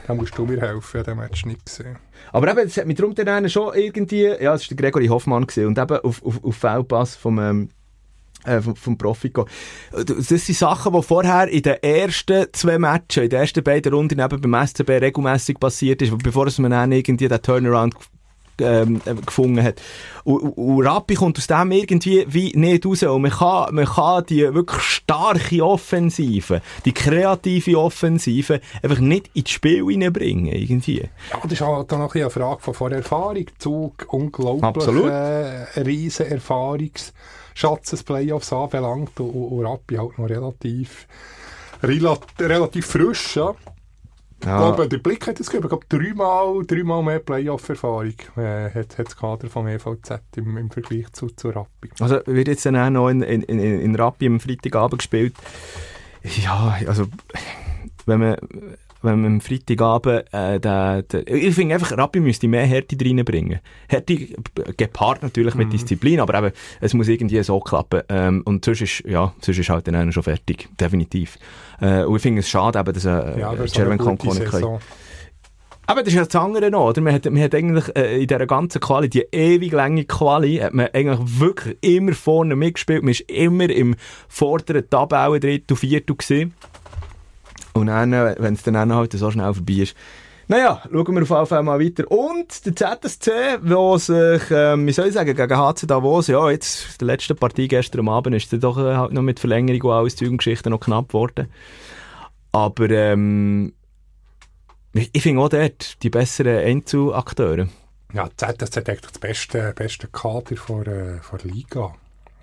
da musst du mir helfen, den Match nicht gesehen. Aber eben, das hat mich darum dann schon irgendwie... Ja, es war der Gregory Hofmann gewesen, und eben auf Foulpass vom Profico. Das sind Sachen, die vorher in den ersten 2 Matchen, in den ersten beiden Runden eben beim SCB regelmässig passiert ist, bevor man dann irgendwie den Turnaround gefunden hat. Und Rappi kommt aus dem irgendwie wie nicht raus. Und man kann die wirklich starke Offensive, die kreative Offensive einfach nicht ins Spiel reinbringen, irgendwie. Ja, das ist halt auch noch eine Frage von Vorerfahrung. Zug, unglaublich riesen Erfahrungsschatz, das Playoffs anbelangt. Und Rappi halt noch relativ frisch, ja. Ja. Ich glaube, der Blick hat es gegeben. Ich glaube, dreimal mehr Playoff-Erfahrung hat das Kader vom EVZ im Vergleich zu Rappi. Also wird jetzt dann auch noch in Rappi am Freitagabend gespielt. Ja, also wenn man am Freitagabend ich finde einfach, Rappi müsste mehr Härte reinbringen. Härte gepaart natürlich mit Disziplin, aber eben, es muss irgendwie so klappen. Und sonst ist halt dann einer schon fertig, definitiv. Und ich finde es schade, eben, dass Cervenka und Konik können. Aber das ist ja das andere noch, oder? Man hat eigentlich in dieser ganzen Quali, die ewig lange Quali, hat man eigentlich wirklich immer vorne mitgespielt. Man war immer im vorderen Tabellen, 3., 4. gewesen. Und dann, wenn es dann halt so schnell vorbei ist. Naja, schauen wir auf jeden Fall mal weiter. Und der ZSC, der sich, wie soll ich sagen, gegen HC Davos, ja, jetzt, der letzte Partie gestern Abend, ist es doch halt noch mit Verlängerung und alles Zeug und Geschichten noch knapp geworden. Aber, ich finde auch dort die besseren Einzelakteure. Ja, ZSC hat eigentlich das beste Kader vor der Liga.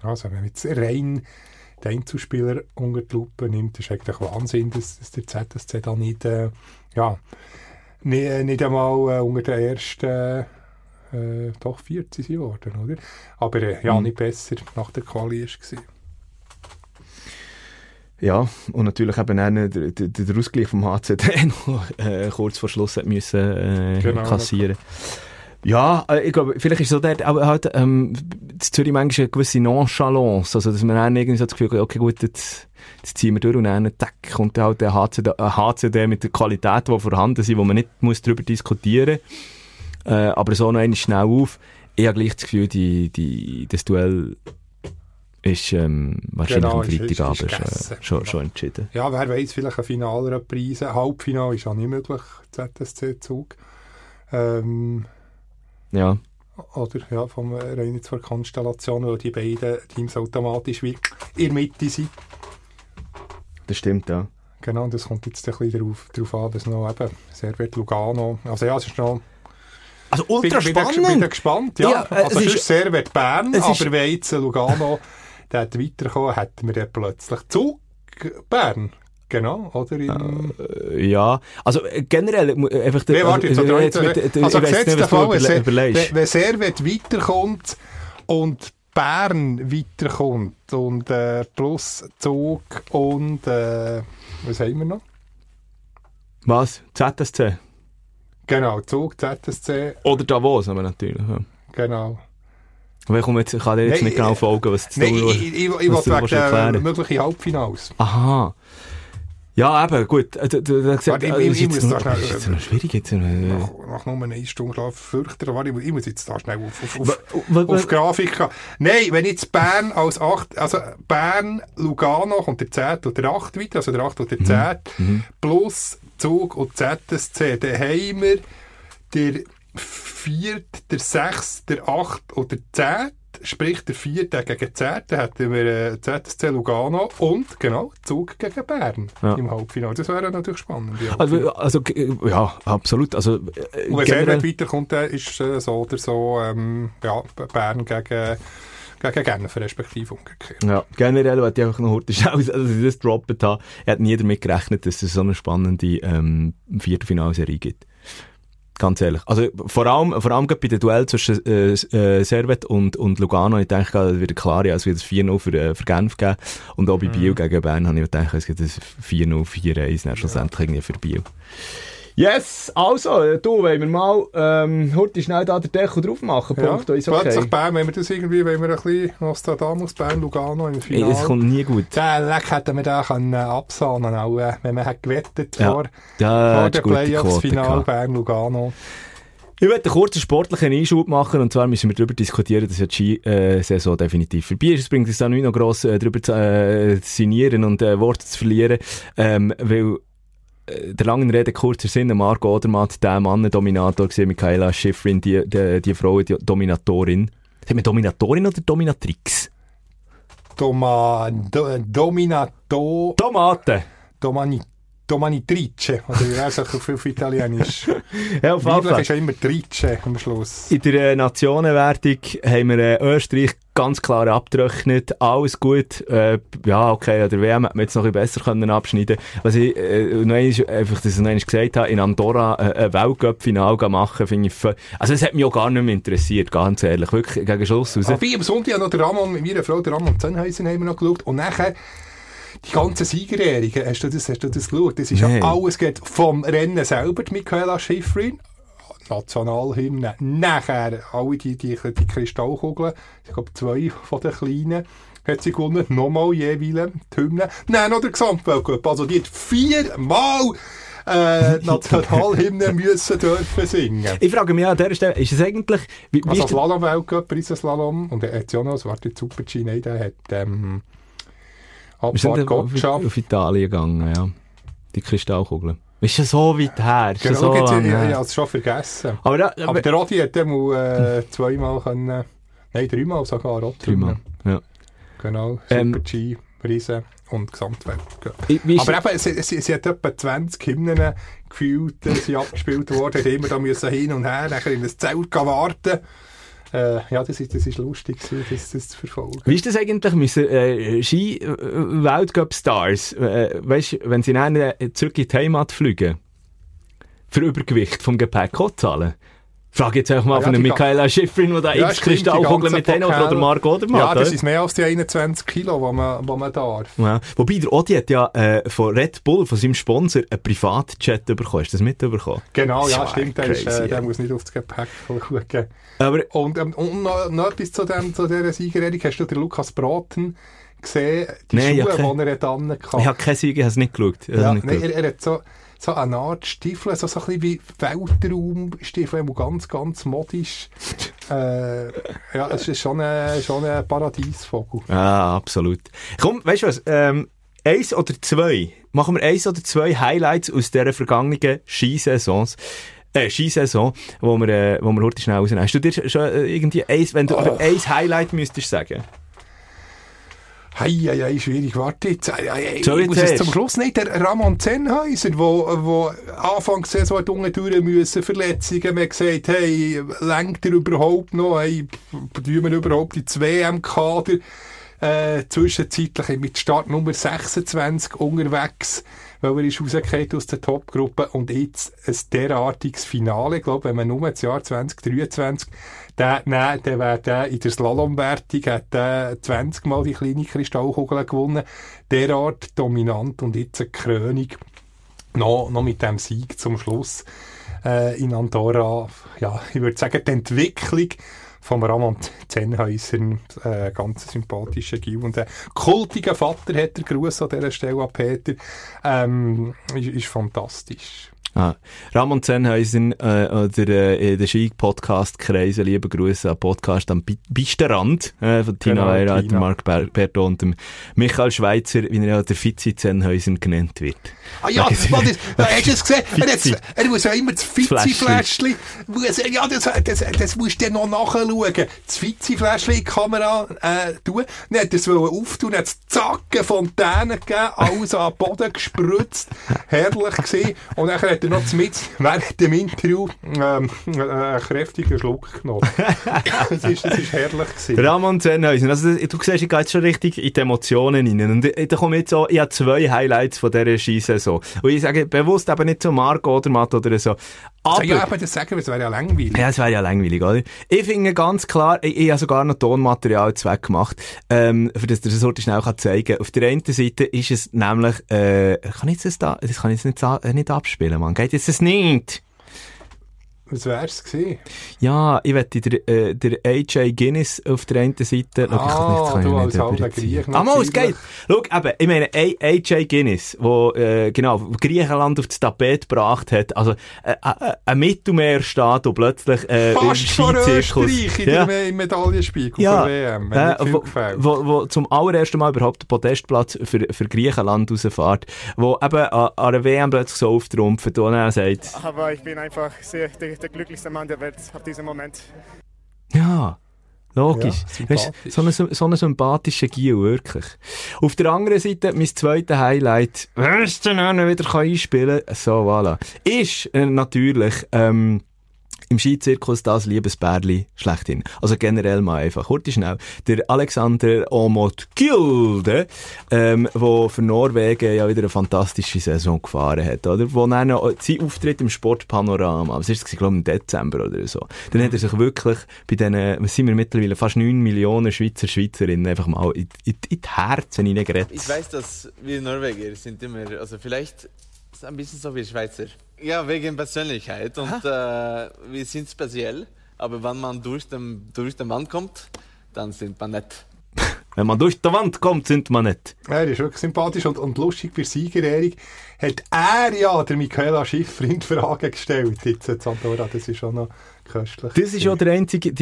Also, wenn wir jetzt rein den Einzelspieler unter die Lupe nimmt, ist eigentlich Wahnsinn, dass der ZSC da nicht einmal unter den ersten doch 40 sind worden, oder? Aber nicht besser nach der Quali ist gewesen. Ja, und natürlich eben der Ausgleich vom HC, der noch kurz vor Schluss hat müssen kassieren. Ja, ich glaube, vielleicht ist so dort auch halt, Zürich manchmal eine gewisse Nonchalance, also dass man dann irgendwie so das Gefühl hat, okay gut, jetzt ziehen wir durch und dann zack, kommt halt der HCD mit der Qualität, die vorhanden sind, wo man nicht muss darüber diskutieren muss, aber so noch einmal schnell auf. Ich habe gleich das Gefühl, das Duell ist wahrscheinlich am Freitagabend schon entschieden. Ja, wer weiss, vielleicht ein finaler Preis, ein Halbfinale ist ja nicht möglich, ZSC-Zug. Ja. Oder ja, vom rein zur Konstellation, weil die beiden Teams automatisch wie in der Mitte sind. Das stimmt, ja. Genau, das kommt jetzt ein bisschen darauf an, dass noch eben Servet Lugano, also ja, es ist noch... Also ultra spannend! Ich bin gespannt, ja. Also es ist Servet Bern, aber wenn jetzt Lugano weiterkommen, hätten wir dann plötzlich Zug Bern. Genau, oder? Ja, also generell einfach... Nee, warte, also gesetzt der Fall, wenn Servet weiterkommt und Bern weiterkommt und plus Zug und was haben wir noch? Was? ZSC? Genau, Zug, ZSC. Oder Davos haben wir natürlich. Ja. Genau. Aber ich kann dir jetzt nicht genau folgen, was das Ziel ist. Ich wollte wegen möglichen Halbfinals. Aha. Ja, eben, gut. Ich muss da schnell... Das ist noch schwierig jetzt. Nach nur einer Stunde schlafen, ich muss jetzt da schnell auf Grafik gehen. Nein, wenn jetzt Bern als 8... Also Bern, Lugano kommt der 10. und der 8. weiter, also der 8. und der 10. Plus Zug und ZSC, dann haben wir der 4., der 6., der 8. oder der 10. Sprich, der 4. gegen 10. Da hätten wir ZSC Lugano und, genau, Zug gegen Bern im Halbfinale. Das wäre natürlich spannend. Also, ja, absolut. Also, und wenn generell... er nicht weiterkommt, dann ist so oder so Bern gegen Genf, respektive umgekehrt. Ja, generell wollte ich einfach noch kurz schauen, als ich das gedroppt habe. Er hat nie damit gerechnet, dass es so eine spannende Viertelfinalserie gibt. Ganz ehrlich. Also, vor allem bei den Duell zwischen Servette und Lugano, ich denke, das wird klar, ja, es wird 4-0 für Genf geben. Und auch bei Biel gegen Bern habe ich gedacht, es gibt ein 4-0, 4-1, dann schlussendlich irgendwie für Biel. Yes! Also, du, wollen wir mal heute schnell da den Deckel drauf machen. Punkt, ja, ist okay. Plötzlich Bern, wenn wir das irgendwie, wenn wir ein bisschen Nostradamus, Bern, Lugano im Finale... Ey, das kommt nie gut. Den Leck hätten wir dann absahnen auch, wenn man hat gewettet vor dem Playoffs-Finale Bern, Lugano. Ich möchte einen kurzen sportlichen Einschub machen, und zwar müssen wir darüber diskutieren, dass ja die Skisaison definitiv vorbei ist. Es bringt uns dann nicht noch gross darüber zu sinnieren und Worte zu verlieren, weil... Der langen Rede kurzer Sinn, Marco Odermatt, der Mann-Dominator, Mikaela Shiffrin, die Frau, die Dominatorin. Sagt man Dominatorin oder Dominatrix? Dominato... Tomate! Domanitrice, oder wie heißt das auf Italienisch? Ja, auf Weiblich ist ja immer Trice am Schluss. In der Nationenwertung haben wir Österreich ganz klar abgerechnet, alles gut. An der WM hätte man jetzt noch ein bisschen besser können abschneiden können. Was ich noch einmal gesagt habe, in Andorra ein Weltcup-Finale machen, finde ich... Also es hat mich auch gar nicht mehr interessiert, ganz ehrlich. Wirklich, gegen Schluss raus. Aber am Sonntag noch der Ramon, mit meiner Frau, der Ramon Zenhäusern, haben wir noch geschaut. Und nachher... Die ganzen Siegerehrungen, hast du das geschaut? Das ist ja alles geht vom Rennen selber, die Mikaela Shiffrin, Nationalhymne, nachher alle die Kristallkugeln, ich glaube 2 von den kleinen, hat sie gewonnen, nochmal jeweils die Hymne, nein, noch der Gesamtweltcup, also die hat 4-mal Nationalhymne müssen dürfen singen. Ich frage mich an dieser Stelle, ist es eigentlich... Wie Slalom-Weltcup, Riesenslalom, und der Jonas, warte, Super-G, nein, der hat... Wir sind auf Italien gegangen, ja. Die Kristallkugeln. Ist ja so weit her. Genau, so ich habe es schon vergessen. Aber der Rodi hätte mal 2-mal können... Nein, 3-mal sogar. 3-mal, ja. Genau, Super-G, Riesen und Gesamtwelt. Ja. Aber eben, sie hat etwa 20 Hymnen gefühlt, sie abgespielt worden, hat immer da müssen hin und her, nachher in das Zelt warten. Das ist lustig, das zu verfolgen. Wie ist das eigentlich mit Ski-Weltcup-Stars? Wenn sie nachher zurück in die Heimat fliegen, für Übergewicht vom Gepäck auch zahlen? Frage jetzt einfach mal von Mikaela Shiffrin, die da X-Kristallkugeln mit denen oder Marco Odermatt. Ja, das ist mehr als die 21 Kilo, die man darf. Ja. Wobei, der Odi hat ja von Red Bull, von seinem Sponsor, einen Privatjet bekommen. Hast du das mitbekommen? Genau, das stimmt. Crazy, der muss nicht auf das Gepäck schauen. Aber und noch etwas zu dieser Siegerehrung. Hast du den Lukas Braten gesehen? Die Schuhe, die er dann hatte. Ich habe keine Sieger, ich habe es nicht geschaut. Er hat so eine Art Stiefel, so ein bisschen wie Weltraumstiefel, ganz, ganz modisch. Es ist schon ein Paradiesvogel. Ah, absolut. Komm, weißt du was? 1 oder 2. Machen wir 1 oder 2 Highlights aus dieser vergangenen Skisaisons. Skisaison, wo wir heute schnell rausnehmen. Hast du dir schon irgendwie ein Highlight müsstest sagen? Hei, schwierig, warte jetzt. Ich muss es zum Schluss nicht. Der Ramon Zenhäusern, der Anfang der Saison durchdurchen musste, Verletzungen, man gesagt, hey, lenkt er überhaupt noch, hey, tun wir überhaupt die 2M-Kader, zwischenzeitlich mit Startnummer 26 unterwegs, weil er ist rausgekommen aus der Topgruppe und jetzt ein derartiges Finale. Ich glaube, wenn man nur das Jahr 2023 der wäre der in der Slalomwertung, hat der 20 Mal die kleine Kristallkugel gewonnen. Derart dominant und jetzt eine Krönung. Noch mit dem Sieg zum Schluss in Andorra. Ja, ich würde sagen, die Entwicklung von Ramon Zenhäusern, ganz sympathischer Gil und ein kultiger Vater, hat der Gruß an dieser Stelle an Peter, ist fantastisch. Ah. Ramon Zenhäusern, der Ski-Podcast Kreise, liebe Grüße an Podcast am Bisterrand von Tina Eira, genau, Marc Berto und dem Michael Schweizer, wie er ja der Vizi Zenhäusern genannt wird. Ah ja, hast du es gesehen? Er muss ja immer das Vizi-Fläschchen, ja, das musst du dann noch nachschauen, das Vizi-Fläschchen in die Kamera tun, dann hat er es auftun, dann hat es Zacken, Fontänen gegeben, alles an den Boden gespritzt, herrlich gewesen, und dann hat er noch während dem Interview einen kräftigen Schluck genommen. Das ist herrlich gewesen. Ramon Zenhäusern, also du siehst, ich gehe jetzt schon richtig in die Emotionen rein. Und da komme jetzt auch, ich habe zwei Highlights von dieser Skisaison. Und ich sage bewusst eben nicht so Marco Odermatt oder so. Aber, ja, aber das sagen wir, es wäre ja langweilig. Ja, es wäre ja langweilig, oder? Ich finde ganz klar, ich habe sogar noch Tonmaterial weggemacht, für das ich das schnell zeigen kann. Auf der einen Seite ist es nämlich, das kann ich jetzt nicht abspielen, Mann. Geht jetzt das nicht? Was wär's gewesen? Ja, ich wette der AJ Ginnis auf der einen Seite. Es geht. Schau, eben, ich meine, AJ Ginnis, der Griechenland auf das Tapet gebracht hat, also ein Mittelmeerstaat, der plötzlich fast vor Österreich im Medaillenspiegel von WM, wo zum allerersten Mal überhaupt den Podestplatz für Griechenland rausfährt, wo eben an der WM plötzlich so auftrumpft und er sagt... Aber ich bin einfach sehr... Der glücklichste Mann der Welt auf diesem Moment. Ja, logisch. Ja, weißt, so ein sympathischer Gio, wirklich. Auf der anderen Seite, mein zweites Highlight, wenn ich den anderen wieder einspielen kann, so, voilà, ist natürlich im Skizirkus das Liebesbärli schlechthin. Also generell mal einfach, kurz schnell, der Aleksander Aamodt Kilde, der für Norwegen ja wieder eine fantastische Saison gefahren hat, oder? Wo dann noch sein Auftritt im Sportpanorama, das war, glaube ich, im Dezember oder so, dann hat er sich wirklich bei diesen, was sind wir mittlerweile, fast 9 Millionen Schweizer, Schweizerinnen einfach mal in die Herzen hineingerät. Ich weiss, dass wir Norweger sind immer, also vielleicht ein bisschen so wie Schweizer. Ja, wegen Persönlichkeit und wir sind speziell, aber wenn man durch die Wand kommt, dann sind wir nett. Wenn man durch die Wand kommt, sind wir nett. Er ist wirklich sympathisch und lustig bei Siegerehrung hat er ja der Mikaela Shiffrin Fragen gestellt. Jetzt das ist schon noch köstlich. Das ist ja die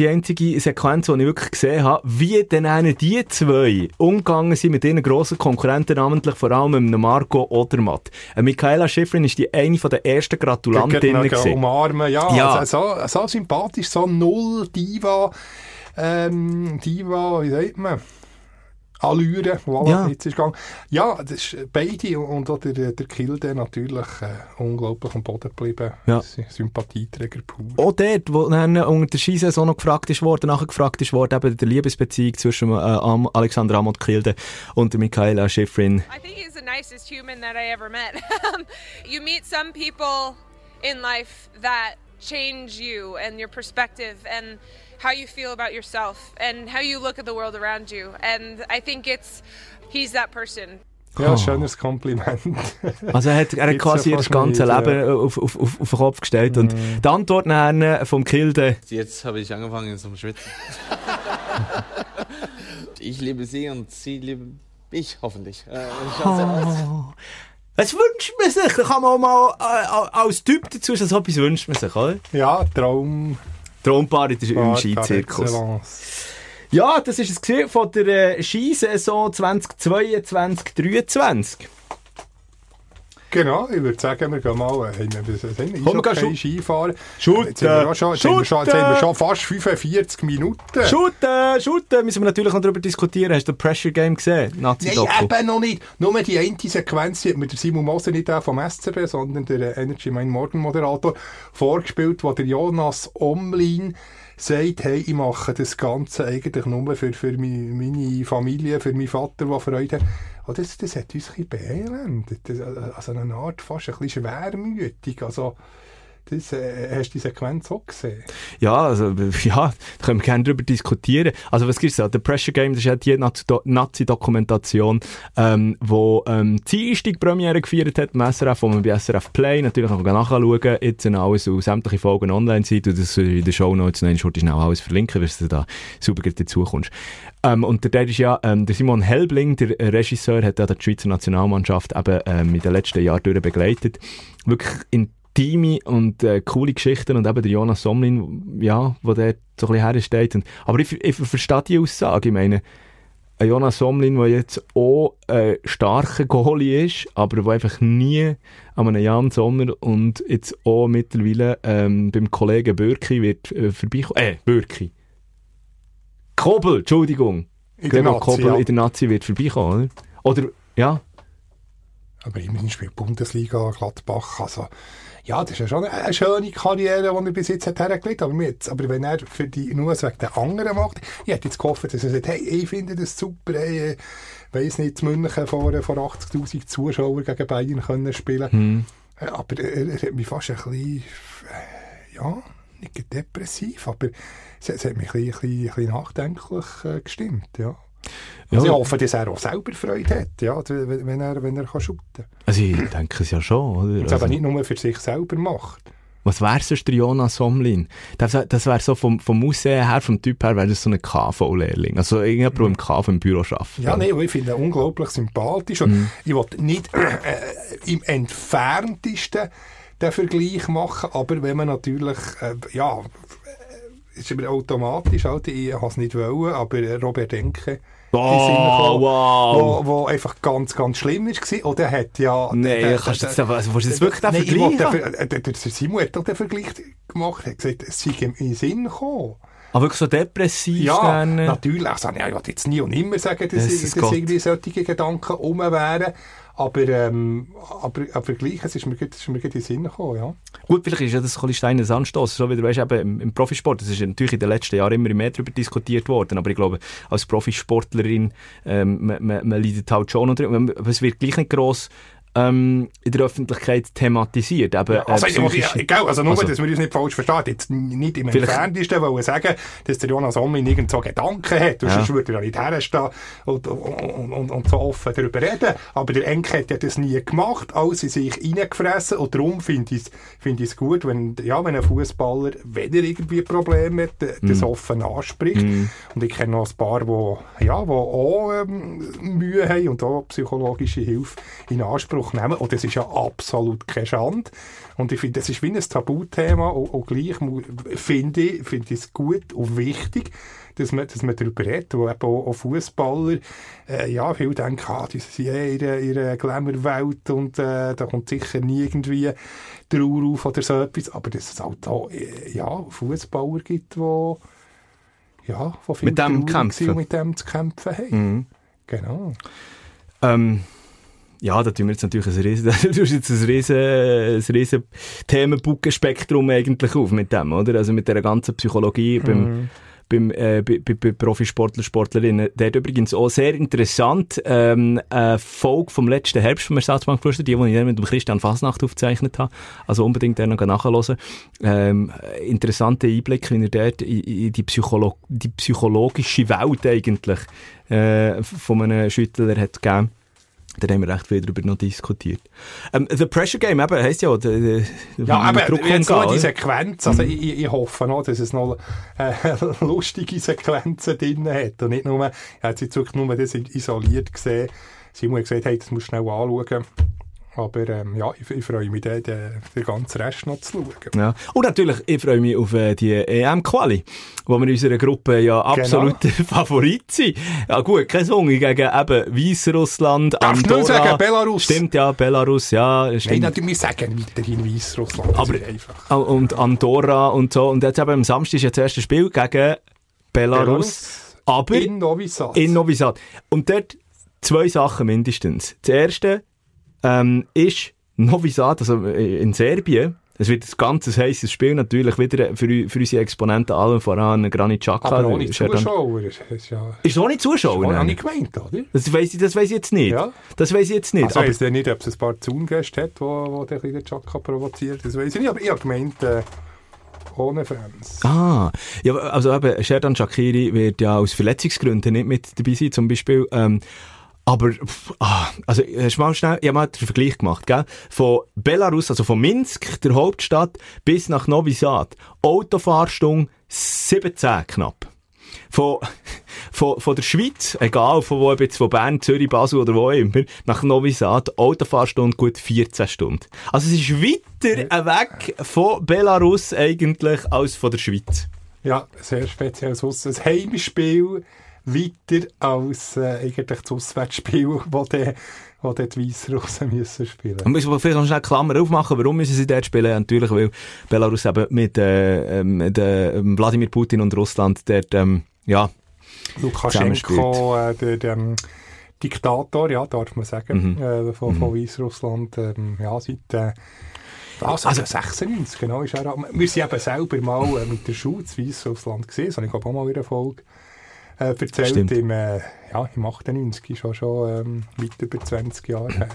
einzige Sequenz, die ich wirklich gesehen habe, wie denn eine die zwei umgegangen sind mit ihren grossen Konkurrenten, namentlich vor allem mit Marco Odermatt. Mikaela Shiffrin ist die eine von der ersten Gratulantinnen gewesen. Umarmen, ja. So sympathisch, so null Diva, wie sagt man? Allüren, voilà, ja. Jetzt ist gegangen. Ja, das ist beide und auch der Kilde natürlich unglaublich am Boden geblieben. Ja. Sympathieträger pur. Auch dort, wo dann unter der Skisaison noch nachher gefragt ist worden, eben der Liebesbeziehung zwischen Aleksander Aamodt Kilde und Mikaela Shiffrin. I think he's the nicest human that I ever met. You meet some people in life that change you and your perspective and how you feel about yourself and how you look at the world around you. And I think he's that person. Ja, schönes Kompliment. Also er hat quasi ihr ganzes Leben auf den Kopf gestellt. Und die Antwort nachher vom Kilde. Jetzt habe ich angefangen zum Schwitzen. Ich liebe sie und sie lieben mich, hoffentlich. Was wünscht man sich? Da kann man auch mal als Typ dazu sagen, so etwas wünscht man sich, oder? Ja, Traumpaar in im Skizirkus. Ja, das war es gesehen von der Skisaison 2022-2023. Genau, ich würde sagen, wir gehen mal Skifahren. Jetzt haben wir schon fast 45 Minuten. Shooten! Müssen wir natürlich noch darüber diskutieren. Hast du das Pressure Game gesehen? Nazi-Doku? Nein, eben noch nicht. Nur die eine Sequenz hat mir der Simon Moser, nicht der vom SCB, sondern der Energy Main Morgen Moderator, vorgespielt, wo der Jonas Omlin sagt, hey, ich mache das Ganze eigentlich nur für meine Familie, für meinen Vater, der Freude hat. Oh, das hat uns ein bisschen beelendet. Also eine Art fast ein bisschen schwermütig. Also, hast du die Sequenz auch gesehen? Ja, da können wir gerne darüber diskutieren. Also was gibt es da? The Pressure Game, das ist ja die Nazi-Dokumentation, wo die Dienstag Premiere gefeiert hat im SRF, wo man bei SRF Play natürlich noch nachschauen. Jetzt sind alles sämtliche Folgen online sind und das in der Show Notes schnell alles verlinken, weil du da super dazu kommst. Und der ist ja, der Simon Helbling, der Regisseur, hat ja die Schweizer Nationalmannschaft eben in den letzten Jahren begleitet. Wirklich in Team und coole Geschichten und eben der Jonas Omlin, ja, wo der so ein bisschen hersteht. Und, aber ich verstehe die Aussage. Ich meine, Jonas Omlin, der jetzt auch ein starker Goalie ist, aber der einfach nie an einem Jan Sommer und jetzt auch mittlerweile beim Kollegen Bürki wird vorbeikommen. Bürki. Kobel, Entschuldigung. Gregor Kobel in der Nazi wird vorbeikommen, oder? Oder, ja. Aber immerhin spielt Bundesliga, Gladbach, also... Ja, das ist ja schon eine schöne Karriere, die er bis jetzt hergelegt hat. Aber wenn er für die nur wegen der anderen macht, ich hätte jetzt gehofft, dass er sagt, hey, ich finde das super, hey, ich weiss nicht, zu München vor 80'000 Zuschauern gegen Bayern können spielen. Aber er hat mich fast ein bisschen, ja, nicht depressiv, aber es hat mich ein bisschen nachdenklich gestimmt, ja. Also ich hoffe, dass er auch selber Freude hat, ja, wenn er shooten kann. Also ich denke es ja schon. Oder? Und es aber nicht nur für sich selber macht. Was wäre sonst der Jonas Omlin? Das wäre so vom Aussehen her, vom Typ her, wäre das so ein KV-Lehrling. Also irgendjemand, der im KV im Büro arbeitet. Ja, nein, ich finde ihn unglaublich sympathisch. Und ich will nicht im entferntesten den Vergleich machen, aber wenn man natürlich, ist aber automatisch, halt, ich habe es nicht wollen, aber Robert Enke wo einfach ganz, ganz schlimm war. Oder hat ja... Nein, kannst du jetzt wirklich den Vergleich machen? Simon hat doch den Vergleich gemacht, hat gesagt, es sei ihm in den Sinn gekommen. Aber wirklich so depressiv? Ja, natürlich. Also, ich wollte jetzt nie und immer sagen, dass irgendwie solche Gedanken rum wären. Aber gleich, es ist mir in den Sinn gekommen, ja. Gut, vielleicht ist ja das Steiner Sandstoss, so wie du weißt, eben im Profisport, das ist natürlich in den letzten Jahren immer mehr darüber diskutiert worden, aber ich glaube, als Profisportlerin, man leidet halt schon unter, aber es wird gleich nicht gross in der Öffentlichkeit thematisiert. Eben, ja, also, dass wir uns nicht falsch verstehen, jetzt nicht im Entferntesten wollen sagen, dass der Jonas Omlin irgend so Gedanken hat, sonst würde er nicht herstehen und so offen darüber reden. Aber der Enke hat ja das nie gemacht, alles in sich reingefressen, und darum finde ich es gut, wenn ein Fußballer, wenn er irgendwie Probleme hat, das offen anspricht. Und ich kenne noch ein paar, die auch Mühe haben und auch psychologische Hilfe in Anspruch nehmen. Und das ist ja absolut keine Schande. Und ich finde, das ist wie ein Tabuthema. Und gleich finde ich es gut und wichtig, dass man darüber redet, wo eben auch Fußballer viele denken, die sind in einer Glamour-Welt und da kommt sicher nie irgendwie Trauer auf oder so etwas. Aber dass es halt auch Fußballer gibt, die viel mit dem kämpfen und mit dem zu kämpfen haben. Genau. Ja, da tun wir jetzt natürlich ein riesen Themenbuckenspektrum eigentlich auf mit dem, oder? Also mit dieser ganzen Psychologie bei Profisportler, Sportlerinnen. Der hat übrigens auch sehr interessant eine Folge vom letzten Herbst vom Ersatzbankflüster, die ich mit dem Christian Fassnacht aufgezeichnet habe. Also unbedingt den noch nachhören. Interessanter Einblick, wie er dort in die psychologische Welt eigentlich von einem Schüttler hat gegeben. Da haben wir recht viel darüber noch diskutiert. The Pressure Game, eben, heisst ja, aber jetzt nur die Sequenz. Also ich hoffe noch, dass es noch lustige Sequenzen drin hat. Und nicht nur, ich habe jetzt wirklich nur das isoliert gesehen. Simon hat gesagt, hey, das musst du schnell anschauen. Aber ich freue mich, den ganzen Rest noch zu schauen. Ja. Und natürlich, ich freue mich auf die EM-Quali, wo wir in unserer Gruppe ja absolute Favorit sind. Ja gut, keine Sorge gegen eben Weißrussland, Andorra. Darfst du nur sagen, Belarus? Stimmt, ja, Belarus, ja. Stimmt. Nein, natürlich, wir sagen weiterhin Weißrussland. Aber einfach. Und Andorra und so. Und jetzt eben am Samstag ist ja das erste Spiel gegen Belarus. Aber in Novi Sad. Und dort zwei Sachen mindestens. Das erste... ist Novi Sad, also in Serbien, es wird ein ganz heißes Spiel natürlich wieder für unsere Exponenten, allen voran Granit Xhaka. Aber ohne Zuschauer. Ist ohne Zuschauer? Ist auch nicht gemeint, oder? Das weiss ich jetzt nicht. Ja. Das weiss ich jetzt nicht. Also ich weiss ja nicht, ob es ein paar Zaungäste hat, die den Xhaka provoziert. Das weiss ich nicht, aber ich habe gemeint... ohne Fans. Ja, also eben, Xherdan Shaqiri wird ja aus Verletzungsgründen nicht mit dabei sein, zum Beispiel... aber, also, ich habe mal den Vergleich gemacht, gell? Von Belarus, also von Minsk, der Hauptstadt, bis nach Novi Sad. Autofahrstunde 17 knapp. Von von der Schweiz, egal von wo, ob jetzt von Bern, Zürich, Basel oder wo immer, nach Novi Sad, Autofahrstunde gut 14 Stunden. Also es ist weiter weg von Belarus eigentlich als von der Schweiz. Ja, sehr speziell. Ein Heimspiel weiter als eigentlich das Auswärtsspiel, wo die Weißer raus müssen spielen. Man muss vielleicht noch schnell Klammer aufmachen, warum müssen sie dort spielen? Natürlich, weil Belarus eben mit Wladimir Putin und Russland dort Lukaschenko, der Diktator, ja, darf man sagen, von Weißrussland, seit... Also 96, genau, ist er. Wir sind eben selber mal mit der Schule in Weißrussland gesehen, das habe ich auch mal in einer Folge erzählt, im 98, ist auch schon weit über 20 Jahre her.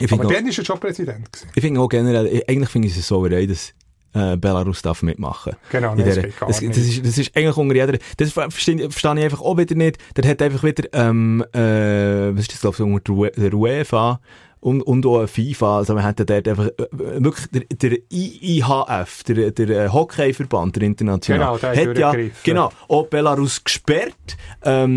Aber dann war er schon Präsident. Ich finde auch generell, eigentlich finde ich es so rein, dass Belarus darf mitmachen. Genau, das ist eigentlich unter jeder... Das verstehe ich einfach auch wieder nicht. Der hat einfach wieder, was ist das, glaube ich, unter der UEFA... Und auch FIFA, also wir hatten dort einfach wirklich der IHF, der Hockeyverband, der international, hat ja auch Belarus gesperrt. Wäre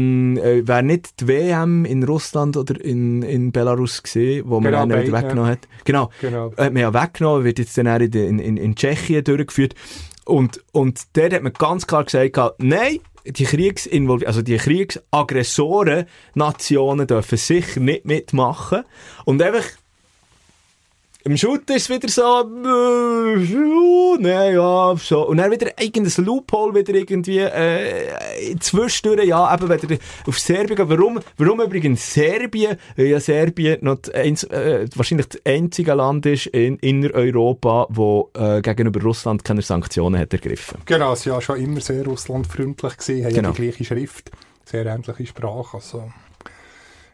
nicht die WM in Russland oder in Belarus gesehen, wo man ihn weggenommen hat. Genau, hat man ja weggenommen, wird jetzt dann in Tschechien durchgeführt. Und dort hat man ganz klar gesagt, nein, die Kriegsaggressoren-Nationen dürfen sicher nicht mitmachen. Und einfach, im Schutt ist es wieder so, so. Und dann wieder irgendein Loophole, wieder irgendwie, zwischendurch, eben wieder auf Serbien. Warum übrigens Serbien? Ja, Serbien noch wahrscheinlich das einzige Land ist in Innereuropa, wo gegenüber Russland keine Sanktionen hat ergriffen. Genau, es war ja schon immer sehr russlandfreundlich gewesen, haben die gleiche Schrift, sehr ähnliche Sprache, also...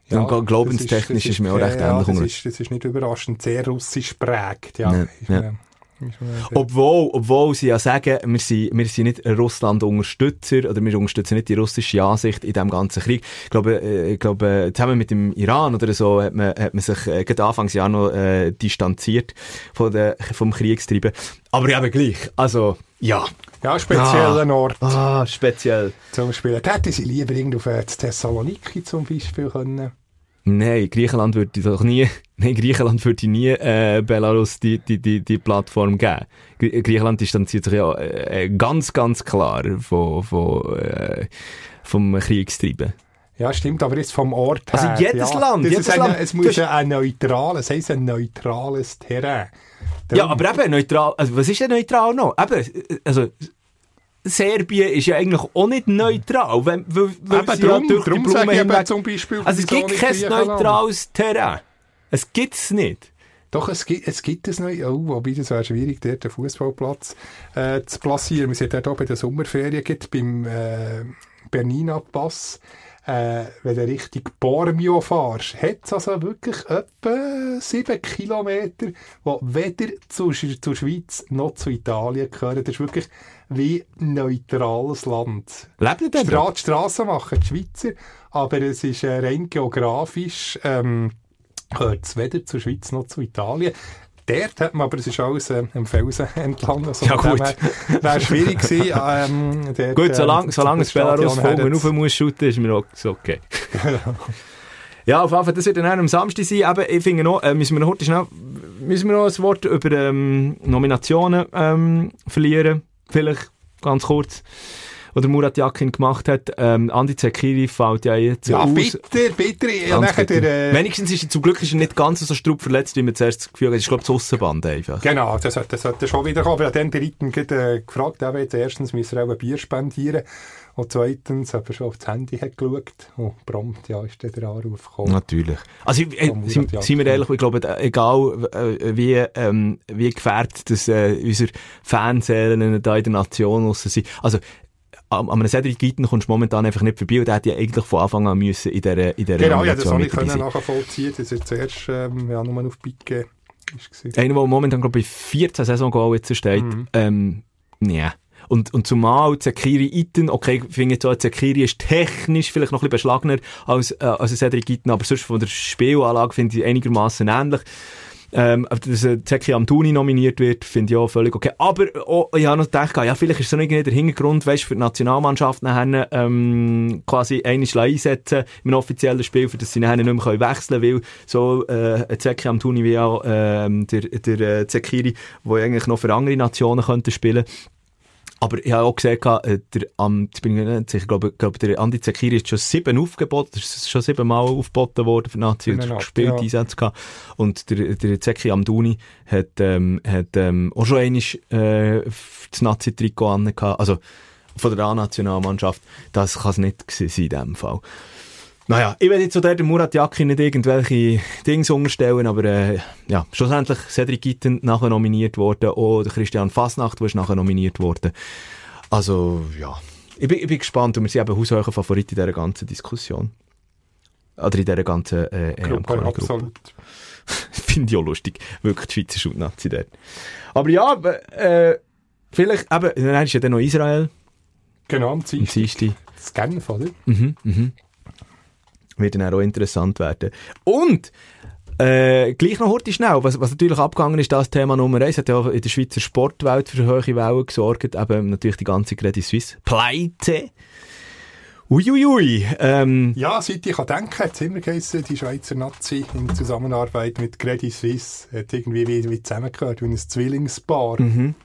Ja, glaubenstechnisch ist mir auch recht ähnlich. Das ist nicht überraschend. Sehr russisch prägt, Obwohl sie ja sagen, wir sind nicht Russland-Unterstützer oder wir unterstützen nicht die russische Ansicht in diesem ganzen Krieg. Ich glaube, zusammen mit dem Iran oder so hat man sich gerade Anfangsjahr noch distanziert vom Kriegstreiben. Aber eben gleich, also... Ja, speziellen Ort. Speziell. Zum Spielen. Hätte sie lieber irgendwo auf Thessaloniki zum Beispiel können? Nein, Griechenland würde doch nie... Belarus die Plattform geben. Griechenland distanziert sich ja ganz, ganz klar vom Kriegstreiben. Ja, stimmt, aber jetzt vom Ort her. Also jedes Land. Es muss ein neutrales Terrain. Darum. Ja, aber eben neutral. Also was ist denn neutral noch? Eben, also Serbien ist ja eigentlich auch nicht neutral. Weil sie auch durch die Blumen hinweg... Zum Beispiel, also es gibt kein neutrales Terrain. Es gibt es nicht. Doch, es gibt es noch. Wobei, das wäre schwierig, dort den Fußballplatz zu platzieren. Wir sind dort auch bei den Sommerferien, beim Bernina-Pass. Wenn du Richtung Bormio fährst, hat es also wirklich etwa 7 Kilometer, die weder zur Schweiz noch zu Italien gehören. Das ist wirklich wie ein neutrales Land. Lebt denn da? Strassen machen die Schweizer, aber es ist rein geografisch, gehört es weder zur Schweiz noch zu Italien. Dort hat man, aber es ist alles am Felsen entlang. Also ja gut. Wäre schwierig gewesen. Gut, solange das Belarus vorne rauf muss shooten, ist mir auch okay. Ja, auf jeden Fall, das wird dann am Samstag sein. Aber ich finde noch, müssen wir noch ein Wort über Nominationen verlieren. Vielleicht ganz kurz. Oder Murat Yakin gemacht hat. Andi Zekiri fällt ja jetzt aus. Bitte. Wenigstens ist er zum Glück nicht ganz so strupp verletzt, wie man zuerst das Gefühl hat. Ich glaube, das Aussenband einfach. Genau, das sollte schon wieder kommen. Ich habe dann den Ritten gefragt, aber jetzt erstens müssen wir auch ein Bier spendieren. Und zweitens, ob er schon auf das Handy hat geschaut und prompt, ist der Anruf gekommen. Natürlich. Also, seien wir ehrlich, ich glaube, egal wie gefährdet dass unsere Fanseelen da in der Nation draussen sind. Also, an einem Cédric Itten kommst du momentan einfach nicht vorbei und der hätte ja eigentlich von Anfang an müssen in dieser Nomination mit dabei sein. Genau, das habe ich nachvollziehen können. Das ist zuerst nur auf Beat Aebischer gewesen. Einer, der momentan glaube ich bei 14 Saison-Goal jetzt steht. Und zumal Zekiri Itten, okay, ich finde jetzt auch, Zekiri ist technisch vielleicht noch ein bisschen beschlagener als Cédric Itten, aber sonst von der Spielanlage finde ich einigermaßen ähnlich. dass Zeki Amtuni nominiert wird, finde ich auch völlig okay. Aber oh, ich habe noch gedacht, ja, vielleicht ist es irgendwie der Hintergrund, weißt, für die Nationalmannschaft nachher quasi einmal einsetzen im offiziellen Spiel, für das sie nachher nicht mehr wechseln können, weil so Zeki Amtuni wie auch der Zekiri, der eigentlich noch für andere Nationen könnte spielen. Aber ich habe auch gesehen, der Andi Zekiri ist schon 7 aufgeboten, ist schon 7-mal aufgeboten worden für Nazi und gespielt, ja. Einsätze gehabt. Und der Zeki Amtuni hat auch schon einmal das Nazi-Trikot angehabt, also von der A-Nationalmannschaft. Das kann es nicht sein in diesem Fall. Naja, ich will jetzt so der Murat Yakin nicht irgendwelche Dings unterstellen, aber ja, schlussendlich Cédric Itten nachher nominiert worden, auch der Christian Fassnacht, der ist nachher nominiert worden. Also ja, ich bin gespannt, und wir sind eben haushoher Favorit in dieser ganzen Diskussion. Oder in dieser ganzen EM-Gruppe. Finde ich auch lustig, wirklich die Schweizer Schutnazi dort. Aber ja, vielleicht, eben, dann ist ja dann noch Israel. Genau, am Dienstag. Das Genf, oder? Mhm, mhm. Wird dann auch interessant werden. Und gleich noch kurz schnell, was natürlich abgegangen ist, das Thema Nummer 1, hat ja auch in der Schweizer Sportwelt für hohe Wellen gesorgt, eben natürlich die ganze Credit Suisse Pleite. Uiuiui. Ja, seit ich denken kann, hat es immer geheißen, die Schweizer Nazi in Zusammenarbeit mit Credit Suisse hat irgendwie wie zusammengehört, wie ein Zwillingspaar. Mhm.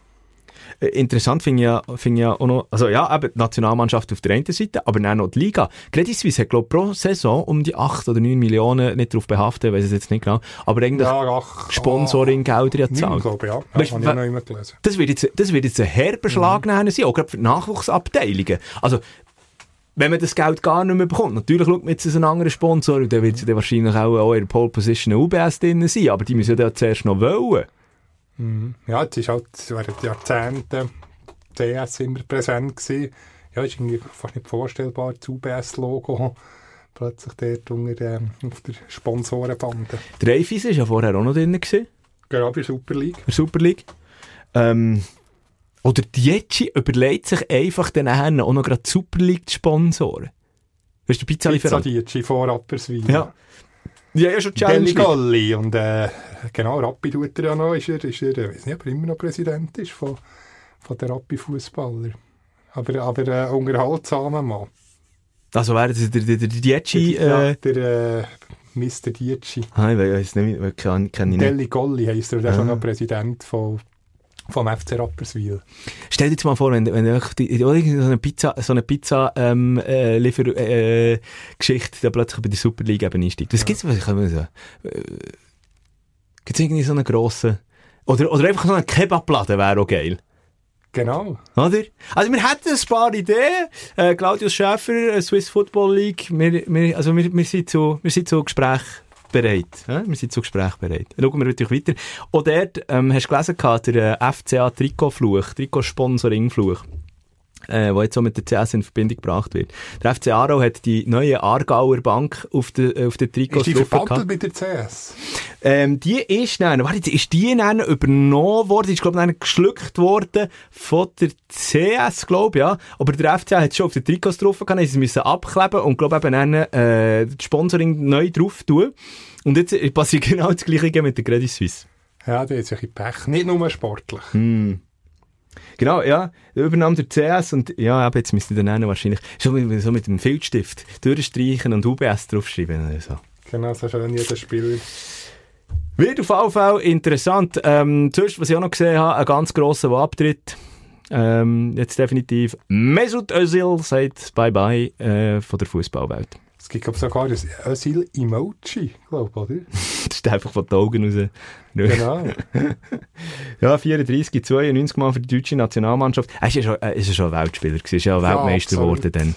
Interessant finde ich ja auch noch, also ja, eben die Nationalmannschaft auf der einen Seite, aber dann noch die Liga. Credit Suisse hat, glaube ich, pro Saison um die 8 oder 9 Millionen, nicht darauf behaftet, ich weiß es jetzt nicht genau, aber eigentlich ja, Sponsoring-Gelder ja zahlt. Glaube ich, ja. Weißt, habe ich noch immer gelesen. Das wird jetzt ein herber Schlag sein, auch gerade für die Nachwuchsabteilungen. Also, wenn man das Geld gar nicht mehr bekommt, natürlich schaut man jetzt einen anderen Sponsor, und der wird ja dann wahrscheinlich auch in der Pole Position UBS drin sein, aber die müssen ja zuerst noch wollen. Ja, es ist halt während Jahrzehnten DS immer präsent gewesen. Ja, ist irgendwie fast nicht vorstellbar, das UBS-Logo plötzlich dort auf der Sponsorenbande. Der Eifis war ja vorher auch noch drin. Genau, bei der Super League. Oder Dietschi überlegt sich einfach den Herren auch noch gerade die Super League zu sponsoren. Weißt du, Pizza Dietschi vor Rapperswil. Ja, schon Challenge Galli und genau, Rappi tut er ja noch, ist er, ich weiß nicht, ob er immer noch Präsident ist von der Rappi-Fußballer. Aber unterhaltsamer Mann. Also wäre das der Dietschi? Ja, der Mr. Dietschi. Ah, ich weiß nicht, kenne ich nicht. Deli Golli heisst er, der ist schon noch Präsident vom FC Rapperswil. Stell dir jetzt mal vor, wenn so eine Pizza-Liefer-Geschichte da plötzlich bei der Super League eben einsteigt. Was gibt's, was ich kann sagen? Gibt's irgendwie so einen grossen... Oder einfach so einen Kebabladen wäre auch geil. Genau. Oder? Also wir hätten ein paar Ideen. Claudius Schäfer, Swiss Football League. Wir sind zu Gesprächen bereit. Wir sind zu Gespräch bereit. Schauen wir natürlich weiter. Auch dort, hast du gelesen, der FCA-Trikotfluch, Trikotsponsoring-Fluch, der jetzt auch mit der CS in Verbindung gebracht wird. Der FC Aarau hat die neue Aargauer Bank auf den Trikots drauf gehabt. Ist die verbandelt mit der CS? Die ist dann übernommen worden, die ist, glaube ich, dann geschluckt worden von der CS, glaube ich, ja. Aber der FCA hat schon auf den Trikots drauf gehabt, sie müssen abkleben und, glaube ich, eben dann das Sponsoring neu drauf tun. Und jetzt passiert genau das Gleiche mit der Credit Suisse. Ja, da ist ein bisschen Pech, nicht nur sportlich. Genau, ja. Übernahm der CS und ja, aber jetzt müsste ich dann wahrscheinlich so mit dem Filzstift durchstreichen und UBS draufschreiben oder so. Genau, so schön jedes Spiel. Wird auf alle Fälle interessant. Zuerst, was ich auch noch gesehen habe, ein ganz grosser Abtritt. Jetzt definitiv Mesut Özil sagt Bye-Bye von der Fußballwelt. Es gibt, glaube ich, sogar ein Özil-Emoji, glaube ich, oder? Das ist einfach von den Augen raus. Genau. Ja, 34, 92 Mal für die deutsche Nationalmannschaft. Er war schon ein Weltspieler, Weltmeister geworden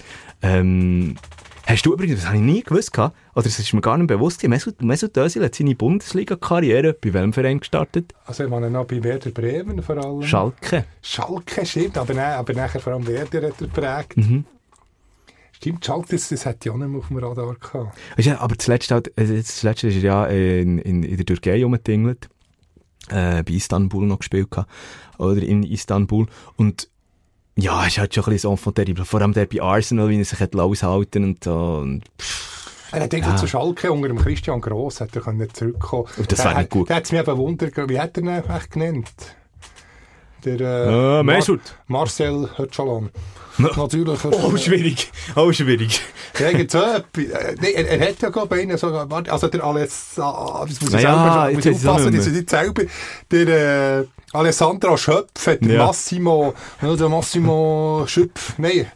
dann. Hast du übrigens, das habe ich nie gewusst, gehabt, oder es ist mir gar nicht bewusst, Mesut Özil hat seine Bundesliga-Karriere bei welchem Verein gestartet? Also ich meine noch bei Werder Bremen vor allem. Schalke, stimmt, aber nachher vor allem Werder hat er geprägt. Mhm. Stimmt, Schalke, das hätte ich auch nicht mehr auf dem Radar gehabt. Ja, aber zuletzt ist er ja in der Türkei rumgetingelt, bei Istanbul noch gespielt gehabt, oder in Istanbul, und ja, er ist halt schon ein bisschen das Enfant terrible. Vor allem der bei Arsenal, wie er sich aushalten und so. Und Er hat zu Schalke unter dem Christian Gross hat er können zurückkommen. Das war nicht gut. Da hat es mich eben wundert, wie hat er ihn eigentlich genannt? Der Mesut. Marcel Hötschalon. Natürlich. Schwierig. Er hat ja gerade bei ihnen so... Also der Alessandra... Das muss ich selber aufpassen. Der Alessandra Schöpf hat Massimo Schüpp. Nein.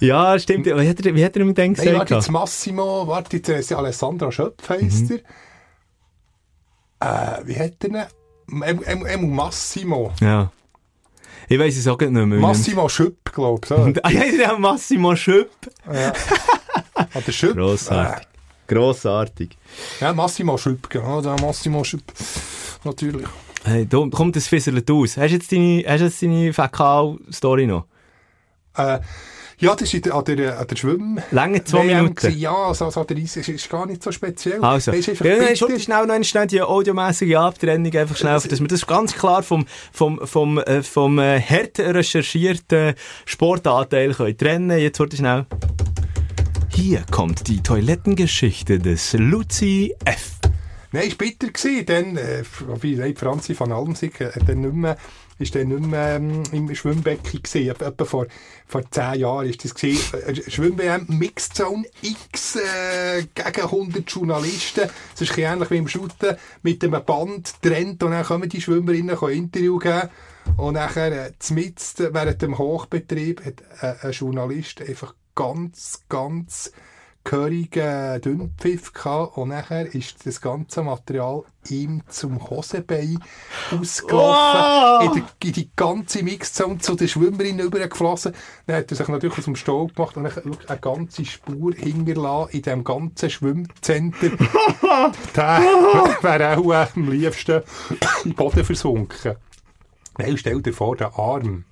Ja, stimmt. Wie hat er ihm denn gesagt? Jetzt Alessandra Schöpf heisst er. Wie hat er ihn? Massimo. Ja. Ich weiss es auch nicht mehr. Massimo Schüpp, glaube ich. So. Ja, Massimo Schüpp. Ja. Der Schüpp. Grossartig. Ja, Massimo Schüpp, genau. Der Massimo Schüpp. Natürlich. Hey, da kommt das Fisserlet aus. Hast du jetzt deine Fäkal-Story noch? Ja, das ist an der Schwimm. Lange 2 Minuten. Ja, also der Eis ist gar nicht so speziell. Also, schnell die audiomässige Abtrennung, einfach schnell, dass wir das ganz klar vom hart recherchierten Sportanteil können trennen. Jetzt wird schnell. Hier kommt die Toilettengeschichte des Luzi F. Nein, es war bitter gewesen, denn Franzi van Almsig hat dann nicht mehr im Schwimmbecken gesehen. Etwa vor 10 Jahren war das gewesen. Schwimm-WM Mixed Zone X gegen 100 Journalisten. Es ist ähnlich wie im Shooten mit einem Band trennt und dann kommen die Schwimmerinnen ein Interview geben. Und nachher, mitten während dem Hochbetrieb, hat ein Journalist einfach ganz, ganz gehörigen Dünnpfiff gehabt und nachher ist das ganze Material ihm zum Hosenbein ausgelaufen, in die ganze Mixzone zu den Schwimmerinnen rübergeflossen. Dann hat er sich natürlich aus dem Stall gemacht und eine ganze Spur hinterlassen in diesem ganzen Schwimmzentrum. Der wäre auch am liebsten im Boden versunken. Nein, stell dir vor, den Arm.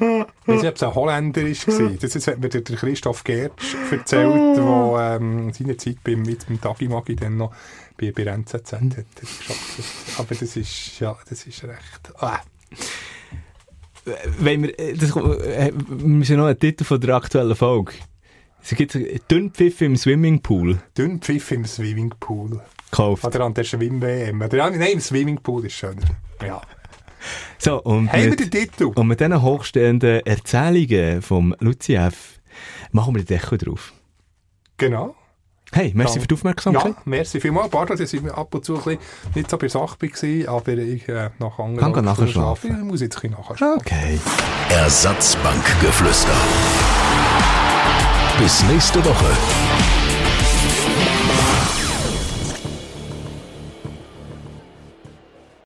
Ich weiß nicht, ob es ein Holländer war. Das hat mir der Christoph Gertsch erzählt, der seine Zeit beim Tagimagi dann noch bei NZZ hat geschafft. Aber das ist recht. Wir müssen noch einen Titel von der aktuellen Folge. Es gibt Dünnpfiff im Swimmingpool. Dünnpfiff im Swimmingpool. Kauft. Oder an der Schwimm-WM. Nein, im Swimmingpool ist schöner. Ja. So, und mit diesen hochstehenden Erzählungen vom Luzi F. machen wir den Deckel drauf. Genau. Hey, merci für die Aufmerksamkeit. Ja, merci vielmals. Bartl, das sind wir ab und zu ein bisschen nicht so bei Sache gewesen, aber ich kann nachher schlafen. Ich muss jetzt ein bisschen nachher schlafen. Okay. Ersatzbankgeflüster. Bis nächste Woche.